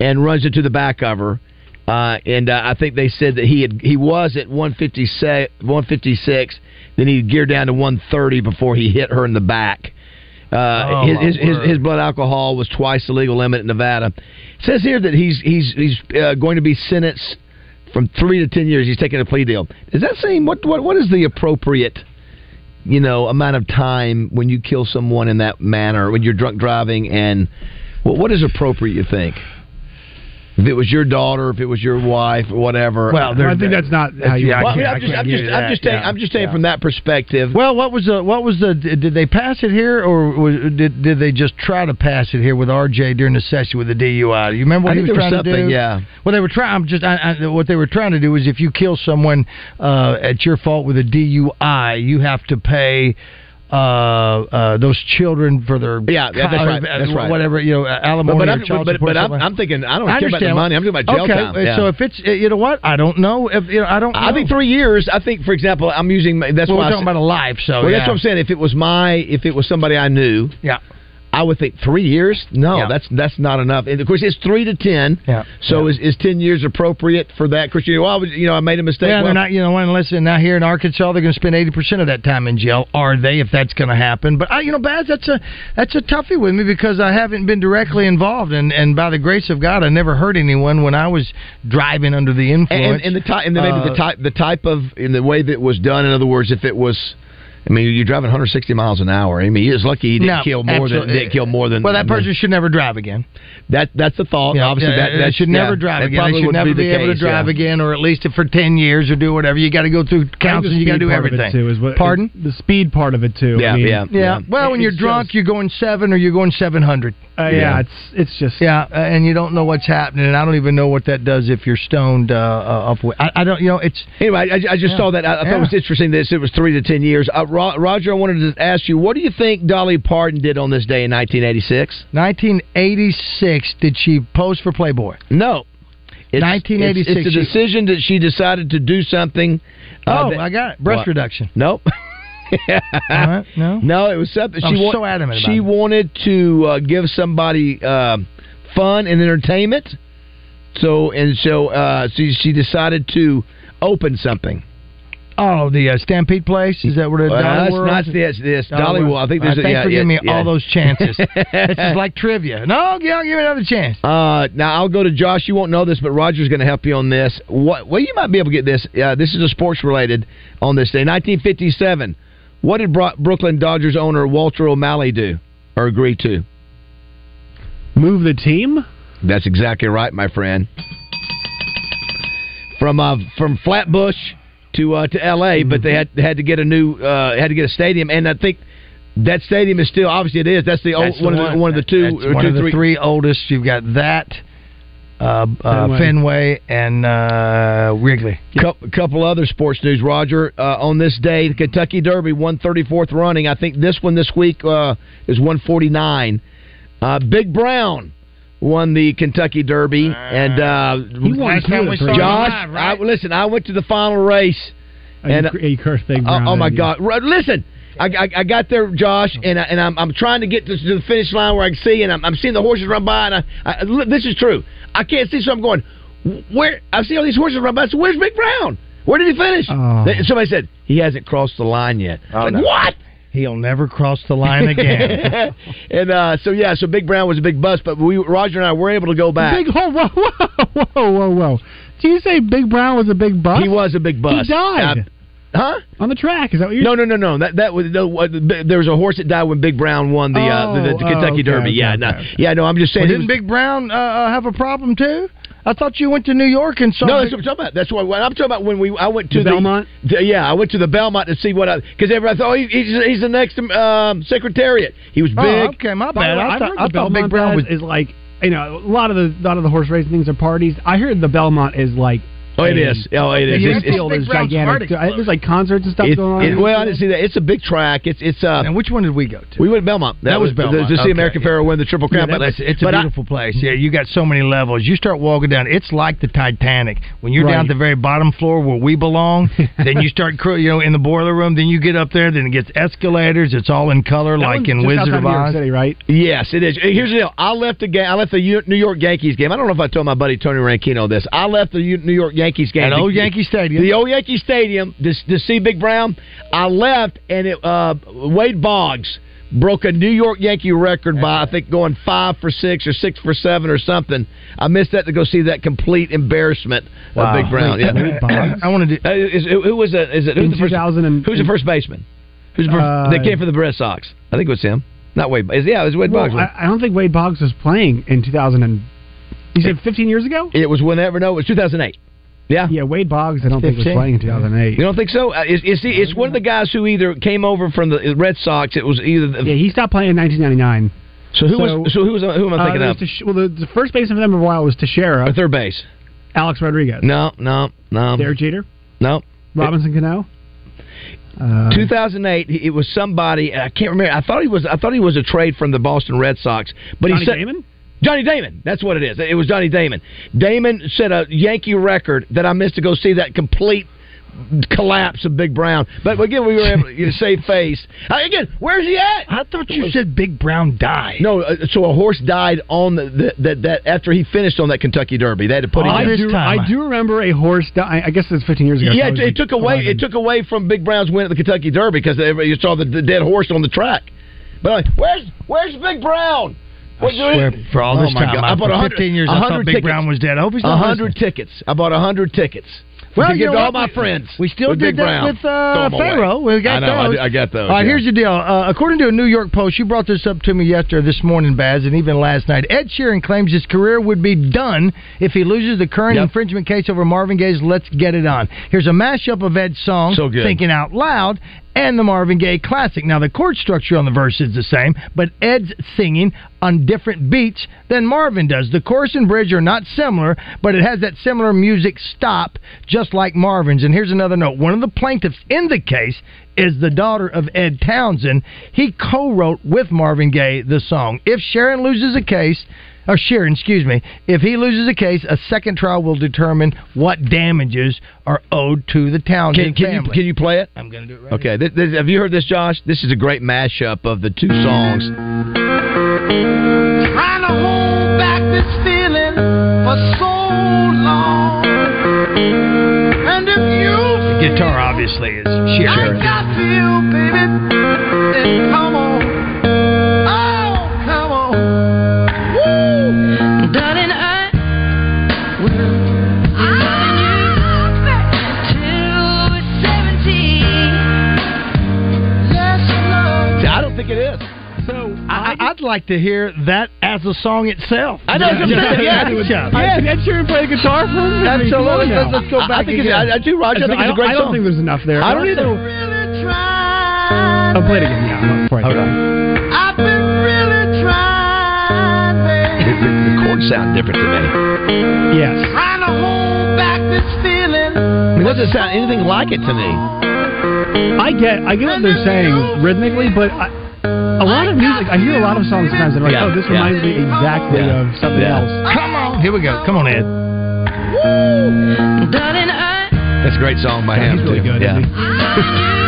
And runs into the back of her, uh, and uh, I think they said that he had he was at one fifty-six, then he geared down to one thirty before he hit her in the back. Uh, oh, his, his, his his blood alcohol was twice the legal limit in Nevada. It says here that he's he's he's uh, going to be sentenced from three to ten years. He's taking a plea deal. Does that seem what what what is the appropriate? You know, amount of time when you kill someone in that manner when you're drunk driving and well, what is appropriate? You think? If it was your daughter, if it was your wife, or whatever. Well, I think that's not how you. I'm just, I'm just saying from that perspective. Well, what was the, what was the? Did they pass it here, or was, did did they just try to pass it here with R J during the session with the D U I? Do you remember what I he was trying was to do? Yeah. Well, they were trying. I'm just. I, I, what they were trying to do is, if you kill someone uh, at your fault with a D U I, you have to pay. Uh, uh, those children for their yeah, yeah that's right, that's right. Whatever you know, alimony but, but or I'm, child but, support. But I'm, I'm thinking, I don't I care about the money. I'm talking about jail okay. time. Okay, yeah. So if it's you know what, I don't know. If you know, I don't. Know. I think three years. I think, for example, I'm using that's well, why we're talking I, about a life. So well, yeah. that's what I'm saying. If it was my, if it was somebody I knew, yeah. I would think three years. No, yeah. that's that's not enough. And of course, it's three to ten. Yeah. So yeah. is is ten years appropriate for that? Because you know, well, you know, I made a mistake. Yeah, well, they're not. You know, unless they're not here in Arkansas, they're going to spend eighty percent of that time in jail. Are they? If that's going to happen, but I, you know, Baz, that's a that's a toughie with me because I haven't been directly involved, and, and by the grace of God, I never hurt anyone when I was driving under the influence. And, and, and the type, and maybe uh, the type, the type of in the way that it was done. In other words, if it was. I mean, you're driving one hundred sixty miles an hour. I mean, he is lucky he didn't no, kill more absolutely. than didn't kill more than. Well, that person I mean, should never drive again. That that's the thought. Yeah, obviously, yeah, that, that should yeah, never drive that again. They should never be, be able case, to drive yeah. again, or at least for ten years, or do whatever. You got to go through counseling. You got to do everything. Too, is what, Pardon? It, the speed part of it too. Yeah, I mean, yeah, yeah, yeah. Well, when it's you're drunk, just, you're going seven or you're going seven hundred. Uh, yeah, yeah, it's it's just yeah, uh, and you don't know what's happening, and I don't even know what that does if you're stoned uh, uh, up with. I, I don't, you know, it's anyway. I, I just yeah, saw that. I, I yeah. thought it was interesting that it was three to ten years. Uh, Roger, I wanted to ask you, what do you think Dolly Parton did on this day in nineteen eighty-six? nineteen eighty-six, did she pose for Playboy? No. It's, nineteen eighty-six. It's, it's a decision that she decided to do something. Uh, oh, that, I got it. Breast what? reduction. Nope. Yeah. Right, no, no, it was something. She I'm wa- so adamant about She it. wanted to uh, give somebody uh, fun and entertainment. So and so, uh, so she decided to open something. Oh, the uh, Stampede Place? Is that where the uh, Dolly World? That's not this. This Dolly World. I think there's. Uh, thanks yeah, for giving yeah, me yeah. all those chances. This is like trivia. No, yeah, I'll give it another chance. Uh, now I'll go to Josh. You won't know this, but Roger's going to help you on this. What? Well, you might be able to get this. Uh, this is a sports related on this day, nineteen fifty-seven. What did Brooklyn Dodgers owner Walter O'Malley do or agree to? Move the team. That's exactly right, my friend. From uh, from Flatbush. To uh, to L A, but they had they had to get a new uh, had to get a stadium, and I think that stadium is still obviously it is that's the old that's one, the one. Of the, one of the two or one two, of the three. three oldest. You've got that uh, uh, Fenway and uh, Wrigley. Yep. Co- a couple other sports news, Roger. Uh, on this day, the Kentucky Derby one thirty-fourth running. I think this one this week uh, is one forty-nine. Uh, Big Brown won the Kentucky Derby, uh, and uh, he won Josh. Live, right? I, listen, I went to the final race, are and you, you cursed Big Brown. Uh, oh my you? God! Listen, I, I, I got there, Josh, and I, and I'm, I'm trying to get to the finish line where I can see, and I'm, I'm seeing the horses run by, and I, I, this is true. I can't see, so I'm going. Where I see all these horses run by, so where's Big Brown? Where did he finish? Oh. Somebody said he hasn't crossed the line yet. Oh, like, no. What? He'll never cross the line again. And uh, so, yeah, so Big Brown was a big bust, but we Roger and I were able to go back. Big, whoa, whoa, whoa, whoa, whoa. Did you say Big Brown was a big bust? He was a big bust. He died. Uh, huh? On the track. Is that what you're No, no, no, no. That, that was, no, uh, there was a horse that died when Big Brown won the, oh, uh, the, the Kentucky oh, okay, Derby. Okay, yeah, okay, no, okay. yeah, no, I'm just saying. Well, didn't was, Big Brown uh, have a problem, too? I thought you went to New York and saw. No, that's what I'm talking about. That's what I'm talking about. When we, I went to the, the Belmont. The, yeah, I went to the Belmont to see what I because everybody thought, oh, he, he's he's the next um, Secretariat. He was big. Oh, okay, my bad. I, I thought, I thought Big Brown was is like you know a lot of the lot of the horse racing things are parties. I heard the Belmont is like. Oh, it is. Oh, it is. It's, it's, it's gigantic. There's like concerts and stuff it, going on. It, well, I didn't see that. It's a big track. It's it's. Uh, and which one did we go to? We went to Belmont. That, that was, was Belmont. To see okay, American yeah. Pharaoh win the Triple Crown. Yeah, but it's, it's but a beautiful I, place. Yeah, you got so many levels. You start walking down. It's like the Titanic. When you're right. down at the very bottom floor where we belong, then you start, you know, in the boiler room. Then you get up there. Then it gets escalators. It's all in color, that like in Wizard of Oz. City, right? Yes, it is. Here's the deal. I left the game. I left the New York Yankees game. I don't know if I told my buddy Tony Rankino this. I left the New York Yankees. Yankees game. At old Yankee Stadium. The old Yankee Stadium to, to see Big Brown. I left, and it, uh, Wade Boggs broke a New York Yankee record by, I think, going five for six or six for seven or something. I missed that to go see that complete embarrassment wow. of Big Brown. Wait, yeah. Wade Boggs? I want to do... Uh, is, who was it? Is it who's, the first, and, who's the first baseman? Who's the first, uh, that came for the Red Sox? I think it was him. Not Wade Boggs. Yeah, it was Wade well, Boggs. I, I don't think Wade Boggs was playing in two thousand and You said fifteen years ago? It was whenever. No, it was two thousand eight. Yeah, yeah. Wade Boggs, I don't fifteen. think was playing in two thousand eight. You don't think so? Uh, it's it's, it's one of the guys who either came over from the Red Sox. It was either the, yeah. He stopped playing in nineteen ninety-nine. So who so, was so who was who am I thinking uh, of? Tish, well, the, the first baseman for them for a while was Teixeira. Or third base, Alex Rodriguez. No, no, no. Derek Jeter. No. Robinson it, Cano. Uh, two thousand eight. It was somebody I can't remember. I thought he was. I thought he was a trade from the Boston Red Sox. But Johnny he said. Damon? Johnny Damon. That's what it is. It was Johnny Damon. Damon set a Yankee record that I missed to go see that complete collapse of Big Brown. But again, we were able to save face. Again, where's he at? I thought you said Big Brown died. No, uh, so a horse died on the, the, the that after he finished on that Kentucky Derby. They had to put oh, him. I do, I do remember a horse die. I guess it's fifteen years ago. Yeah, so it, it like took away. eleven. It took away from Big Brown's win at the Kentucky Derby because everybody saw the, the dead horse on the track. But like, where's where's Big Brown? I swear, for all this oh time, God. I bought fifteen years, I thought Big tickets. Brown was dead. I hope he's not one hundred listening. Tickets. I bought one hundred tickets. Well, we you know to all my friends. We still with did Big that Brown. With uh, Pharaoh. We got I know, those. I, do, I got those. All right, yeah. Here's the deal. Uh, according to a New York Post, you brought this up to me yesterday, this morning, Baz, and even last night. Ed Sheeran claims his career would be done if he loses the current yep. infringement case over Marvin Gaye's Let's Get It On. Here's a mashup of Ed's song, so Thinking Out Loud, and the Marvin Gaye classic. Now, the chord structure on the verse is the same, but Ed's singing on different beats than Marvin does. The chorus and bridge are not similar, but it has that similar music stop, just like Marvin's. And here's another note. One of the plaintiffs in the case is the daughter of Ed Townsend. He co-wrote with Marvin Gaye the song. If Sharon loses a case... Or Sheeran, excuse me. If he loses a case, a second trial will determine what damages are owed to the Townsend can, can family. You, can you play it? I'm going to do it right Okay. This, this, have you heard this, Josh? This is a great mashup of the two songs. Trying to hold back this feeling for so long. And if you the guitar, obviously, is Sheeran. I got you, baby. Then come on. I'd like to hear that as a song itself. I know. Yeah, yeah. yeah. yeah. Ed Sheeran play the guitar for me. Absolutely. Let's, let's go back. I, I think again. I, I do, Roger. I, I think it's a great song. I don't song. think there's enough there. I don't either. I'll play it again. Yeah, I'm not quite okay. Done. I've been really trying. The chords sound different to me. Yes. Trying to hold back this feeling. I mean, it doesn't sound anything like it to me. I get, I get what they're saying rhythmically, but. I, A lot of music. I hear a lot of songs sometimes that are like, yeah, oh, this yeah. reminds me exactly yeah. of something yeah. else. Come on. Here we go. Come on, Ed. That's a great song by him, too. Really good, yeah.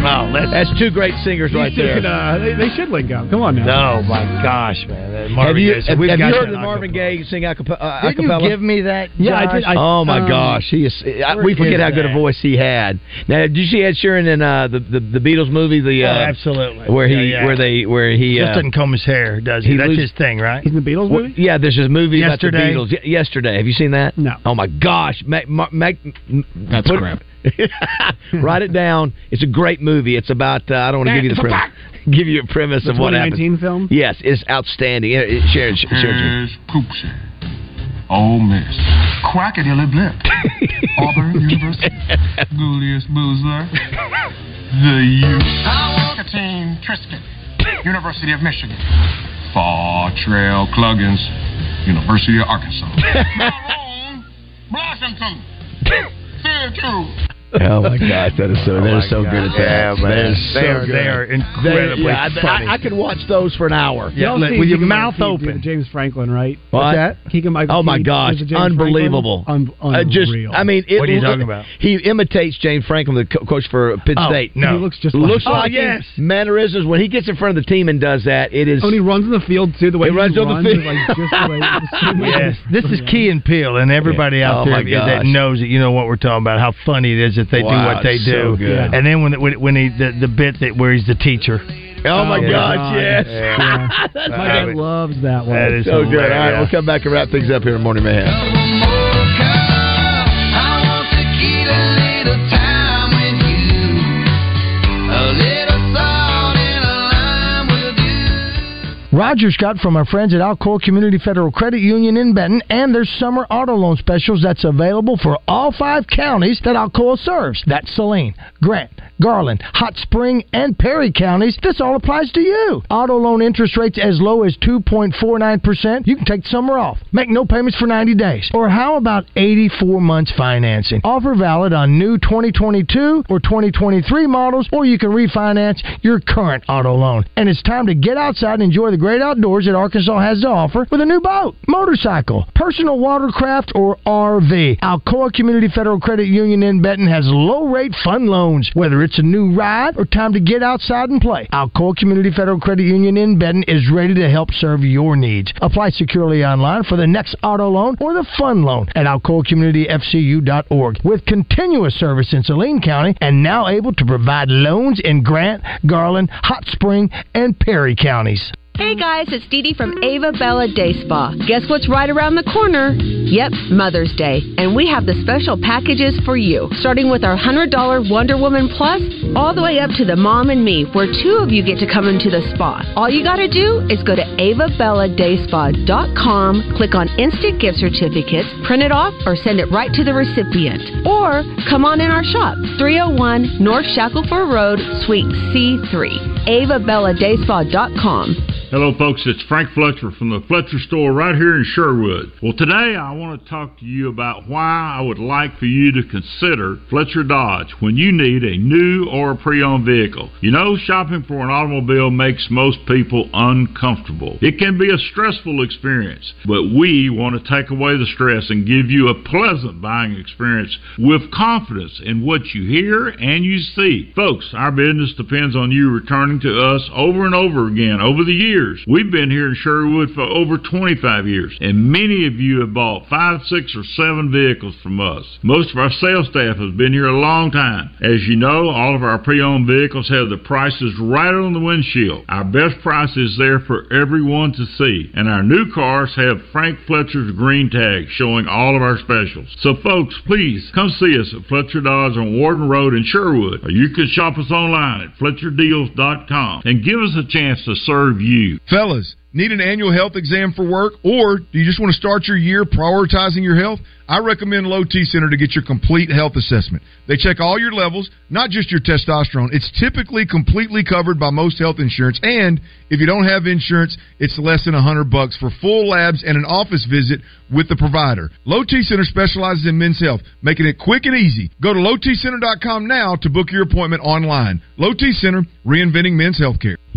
Wow, that's, that's two great singers right there. Should, uh, they, they should link up. Come on now. Oh, my gosh, man. Marvin have you, Gaye, so have, have you heard of Marvin Gaye sing a cappella? Did you give me that, Yeah, I did. I, oh, my um, gosh. He is. I, we forget how good that? a voice he had. Now, did you see Ed Sheeran in uh, the, the, the Beatles movie? The, uh, oh, absolutely. Where he, yeah, yeah. where they, where he... Just uh, doesn't comb his hair, does he? he That's loses, his thing, right? He's in the Beatles movie? Well, yeah, there's this movie Yesterday. about the Beatles. Yesterday. Have you seen that? No. Oh, my gosh. Mac, Mac, Mac, That's put, crap. Write it down. It's a great movie. It's about uh, I don't want to give you the premise. Give you a premise the of what happened. twenty nineteen film. Yes, it's outstanding. It, it shared, shared. Poops. Ole Miss. Quackadilly blip. Auburn University. Julius Boozer. The U. Nicotine Trisket. University of Michigan. Far Trail Cluggins. University of Arkansas. Blossomton. Oh my gosh, that is so oh they're so God. good at that. Yeah, they're so they are, good. They are incredibly they, yeah, funny. I, I could watch those for an hour. Yeah, let, with your mouth Keegan, open. James Franklin, right? What? What's that? Keegan Michael. Oh my Keegan, gosh, unbelievable. Un- unreal. Uh, just, I mean, it, what are you talking about? He imitates James Franklin, the co- coach for Pitt oh, State. No, he looks just like looks oh, like yes. mannerisms when he gets in front of the team and does that. It is. Oh, and he runs on the field too. The way he, he runs on the field. Like just the way, just the way yes, this is Key and Peele, and everybody out there that knows that you know what we're talking about. How funny it is. That they wow, do what they do, so good. And then when when, when he the, the bit that where he's the teacher. Oh my oh, gosh, God. yes! Yeah. That's my dad loves that one. That is so hilarious. good. All right, we'll come back and wrap things up here in Morning Mayhem. Rogers got from our friends at Alcoa Community Federal Credit Union in Benton and their summer auto loan specials that's available for all five counties that Alcoa serves. That's Saline, Grant, Garland, Hot Spring, and Perry counties. This all applies to you. Auto loan interest rates as low as two point four nine percent. You can take summer off. Make no payments for ninety days. Or how about eighty-four months financing? Offer valid on new twenty twenty-two or twenty twenty-three models, or you can refinance your current auto loan. And it's time to get outside and enjoy the great outdoors that Arkansas has to offer with a new boat, motorcycle, personal watercraft, or R V. Alcoa Community Federal Credit Union in Benton has low-rate fun loans, whether it's a new ride or time to get outside and play. Alcoa Community Federal Credit Union in Benton is ready to help serve your needs. Apply securely online for the next auto loan or the fun loan at alcoa community f c u dot org. With continuous service in Saline County and now able to provide loans in Grant, Garland, Hot Spring, and Perry counties. Hey guys, it's Dee Dee from Ava Bella Day Spa. Guess what's right around the corner? Yep, Mother's Day. And we have the special packages for you, starting with our one hundred dollars Wonder Woman Plus, all the way up to the Mom and Me, where two of you get to come into the spa. All you gotta do is go to ava bella day spa dot com, click on Instant Gift Certificates, print it off, or send it right to the recipient. Or come on in our shop, three oh one North Shackleford Road, Suite C three, ava bella day spa dot com. Hello folks, it's Frank Fletcher from the Fletcher Store right here in Sherwood. Well, today I want to talk to you about why I would like for you to consider Fletcher Dodge when you need a new or a pre-owned vehicle. You know, shopping for an automobile makes most people uncomfortable. It can be a stressful experience, but we want to take away the stress and give you a pleasant buying experience with confidence in what you hear and you see. Folks, our business depends on you returning to us over and over again over the years. We've been here in Sherwood for over twenty-five years, and many of you have bought five, six, or seven vehicles from us. Most of our sales staff has been here a long time. As you know, all of our pre-owned vehicles have the prices right on the windshield. Our best price is there for everyone to see, and our new cars have Frank Fletcher's green tag showing all of our specials. So folks, please come see us at Fletcher Dodge on Warden Road in Sherwood, or you can shop us online at fletcher deals dot com and give us a chance to serve you. Fellas, need an annual health exam for work, or do you just want to start your year prioritizing your health? I recommend Low T Center to get your complete health assessment. They check all your levels, not just your testosterone. It's typically completely covered by most health insurance, and if you don't have insurance, it's less than one hundred bucks for full labs and an office visit with the provider. Low T Center specializes in men's health, making it quick and easy. Go to low t center dot com now to book your appointment online. Low T Center, reinventing men's health care.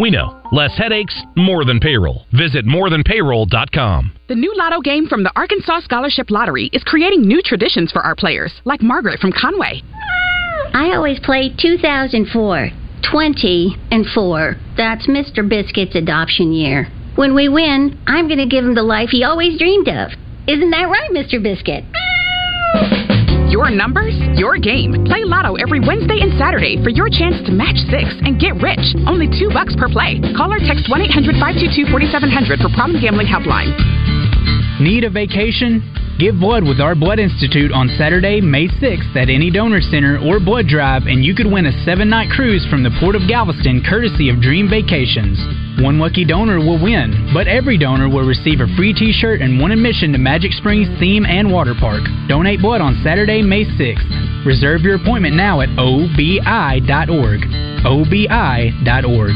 We know. Less headaches, more than payroll. Visit more than payroll dot com. The new lotto game from the Arkansas Scholarship Lottery is creating new traditions for our players, like Margaret from Conway. I always play two thousand four, twenty, and four. That's Mister Biscuit's adoption year. When we win, I'm going to give him the life he always dreamed of. Isn't that right, Mister Biscuit? Your numbers, your game. Play Lotto every Wednesday and Saturday for your chance to match six and get rich. Only two bucks per play. Call or text one eight hundred five two two four seven zero zero for Problem Gambling Helpline. Need a vacation? Give blood with our Blood Institute on Saturday, May sixth at any donor center or blood drive, and you could win a seven-night cruise from the Port of Galveston courtesy of Dream Vacations. One lucky donor will win, but every donor will receive a free t-shirt and one admission to Magic Springs Theme and Water Park. Donate blood on Saturday, May sixth. Reserve your appointment now at O B I dot org. O B I dot org.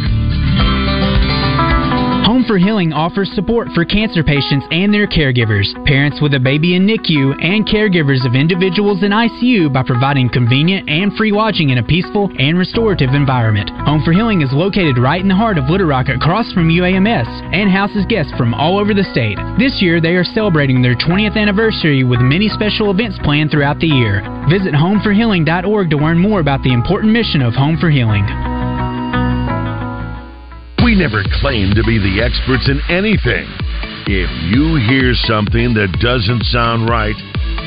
Home for Healing offers support for cancer patients and their caregivers, parents with a baby in NICU, and caregivers of individuals in I C U by providing convenient and free lodging in a peaceful and restorative environment. Home for Healing is located right in the heart of Little Rock across from U A M S and houses guests from all over the state. This year, they are celebrating their twentieth anniversary with many special events planned throughout the year. Visit home for healing dot org to learn more about the important mission of Home for Healing. We never claim to be the experts in anything. If you hear something that doesn't sound right,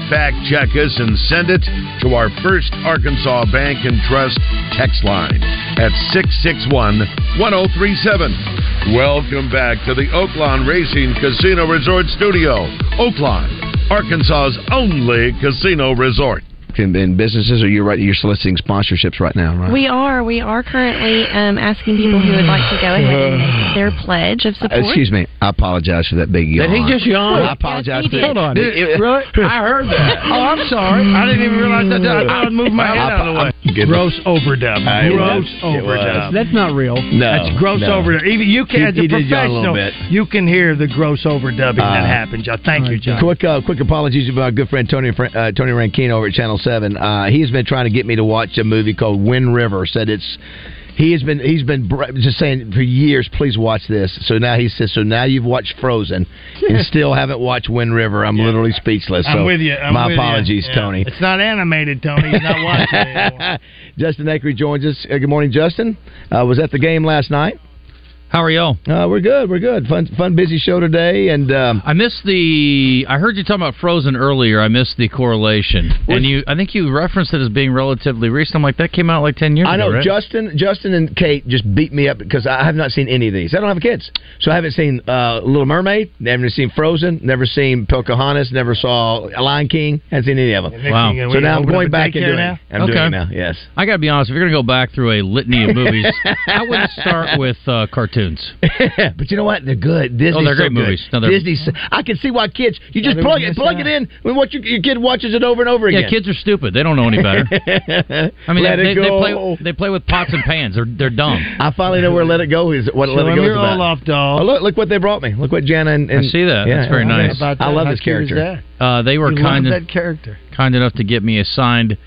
fact check us and send it to our First Arkansas Bank and Trust text line at six six one, one oh three seven. Welcome back to the Oaklawn Racing Casino Resort Studio. Oaklawn, Arkansas's only casino resort. And businesses, or you're right, you're soliciting sponsorships right now, right? We are. We are currently um, asking people who would like to go ahead and make their pledge of support. Uh, excuse me. I apologize for that big yawn. Did he just yawn? I apologize yes, for that. Hold on. Did it, really? I heard that. Oh, I'm sorry. I didn't even realize that. I thought I'd move my head out of the way. Gross overdub. I gross overdub. That's not real. No. That's gross no. overdub. Even you can, as a professional, you can hear the gross overdubbing uh, that happens. Thank right, you, John. Quick, uh, quick apologies about our good friend Tony uh, Tony Rankine over at Channel seven. Uh, he's been trying to get me to watch a movie called Wind River. Said it's he has been he's been just saying for years, please watch this. So now he says, so now you've watched Frozen and still haven't watched Wind River. I'm yeah. literally speechless. I'm so with you. I'm my with apologies, you. Yeah. Tony. It's not animated, Tony. He's not watching it anymore. Justin Ackery joins us. Uh, good morning, Justin. Uh, was at the game last night. How are y'all? Uh, we're good. We're good. Fun, fun, busy show today. And um, I missed the. I heard you talking about Frozen earlier. I missed the correlation. And you, I think you referenced it as being relatively recent. I'm like, that came out like ten years ago. I know. Ago, right? Justin, Justin, and Kate just beat me up because I have not seen any of these. I don't have kids, so I haven't seen uh, Little Mermaid. Never seen Frozen. Never seen Pocahontas. Never saw Lion King. Haven't seen any of them. Wow. wow. So now I'm going back and doing. Now? I'm okay. doing it now. Yes. I got to be honest. If you're going to go back through a litany of movies, I wouldn't start with uh, cartoons. But you know what? They're good. Disney's oh, they're great so movies. No, they're... Disney's. So... I can see why kids. You just yeah, plug it, plug out. it in. When what your, your kid watches it over and over again. Yeah, kids are stupid. They don't know any better. I mean, Let they, it they, go. They play. They play with pots and pans. They're they're dumb. I finally know where Let It Go is. What so Let It Go is about. Olaf doll. Oh, look! Look what they brought me. Look what Jana and, and I see that. Yeah, that's very I nice. That. I love How this character. Uh, they were you kind of that character. Kind enough to get me a signed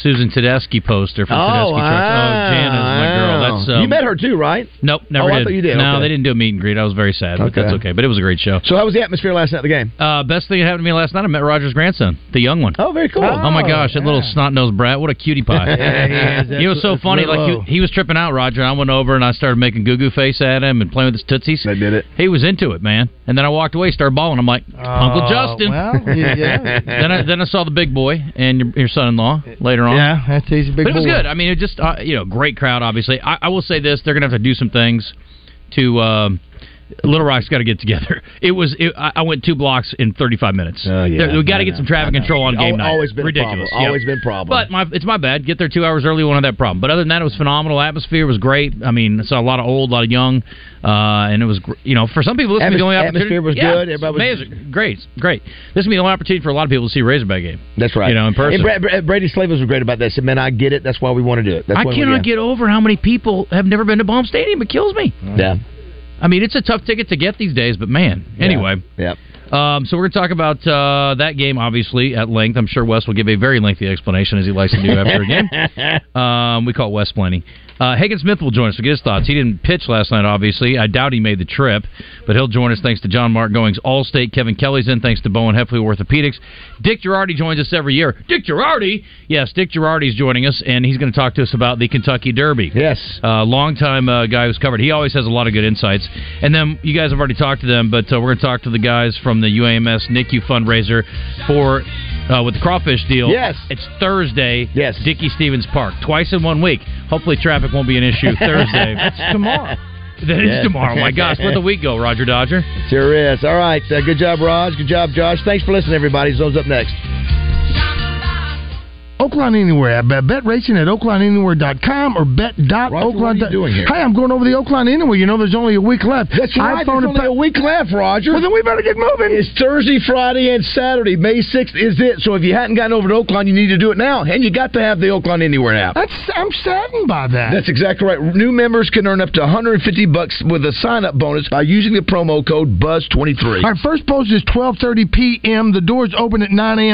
Susan Tedeschi poster for oh, Tedeschi Church. Wow. Oh, Jana's my girl. That's, um, you met her too, right? Nope, never oh, did. I thought you did. No, okay. They didn't do a meet and greet. I was very sad, but okay. that's okay. But it was a great show. So how was the atmosphere last night at the game? Uh, best thing that happened to me last night, I met Roger's grandson, the young one. Oh, very cool. Oh, oh my gosh, that yeah. little snot-nosed brat. What a cutie pie. yeah, he, he was so funny. Like he, he was tripping out, Roger, and I went over and I started making goo-goo face at him and playing with his tootsies. They did it. He was into it, man. And then I walked away, started bawling. I'm like, Uncle uh, Justin. Well, yeah. then, I, then I saw the big boy and your, your son-in-law later. On. Yeah, that's easy. Big but it was boy. good. I mean, it just uh, you know, great crowd. Obviously, I, I will say this: they're going to have to do some things. To um, Little Rock's got to get together. It was it, I, I went two blocks in thirty-five minutes. Oh, yeah, we got to get know, some traffic control on game night. Always been ridiculous. Problem. Always yep. been problem. But my, it's my bad. Get there two hours early. We won't have that problem. But other than that, it was phenomenal. Atmosphere was great. I mean, I saw a lot of old, a lot of young, uh, and it was you know for some people this Atmos- would be the only atmosphere was yeah, good. Everybody was amazing. Great, great. This would be the only opportunity for a lot of people to see a Razorback game. That's right. You know, in person. And Brady, Brady Slavers was great about that. He said, "Man, I get it. That's why we want to do it." That's I why cannot get over how many people have never been to Baum Stadium. It kills me. Mm. Yeah. I mean, it's a tough ticket to get these days, but man, anyway. Yeah. Yep. Um, so we're going to talk about uh, that game, obviously, at length. I'm sure Wes will give a very lengthy explanation, as he likes to do after a game. Um, we call it Wes planning. Uh, Hagen Smith will join us to get his thoughts. He didn't pitch last night, obviously. I doubt he made the trip, but he'll join us thanks to John Mark Goings Allstate. Kevin Kelly's in thanks to Bowen Heffley Orthopedics. Dick Girardi joins us every year. Dick Girardi? Yes, Dick Girardi's joining us, and he's going to talk to us about the Kentucky Derby. Yes. Uh, long-time uh, guy who's covered. He always has a lot of good insights. And then you guys have already talked to them, but uh, we're going to talk to the guys from the U A M S N I C U fundraiser for... Uh, with the crawfish deal, yes. It's Thursday, yes. Dickey-Stephens Park, twice in one week. Hopefully traffic won't be an issue Thursday. It's tomorrow. That yes. is tomorrow. My gosh, where'd the week go, Roger Dodger? Sure is. All right, uh, good job, Raj. Good job, Josh. Thanks for listening, everybody. Zone's up next. Oaklawn Anywhere. Bet racing at oaklawn anywhere dot com or bet dot oaklawn dot com. Roger, what are you doing here? Hey, I'm going over the Oaklawn Anywhere. You know there's only a week left. That's right. There's only pa- a week left, Roger. Well, then we better get moving. It's Thursday, Friday, and Saturday. May sixth is it. So if you hadn't gotten over to Oaklawn, you need to do it now. And you got to have the Oaklawn Anywhere app. That's, I'm saddened by that. That's exactly right. New members can earn up to one hundred fifty bucks with a sign-up bonus by using the promo code buzz twenty-three. Our first post is twelve thirty p.m. The doors open at nine a.m.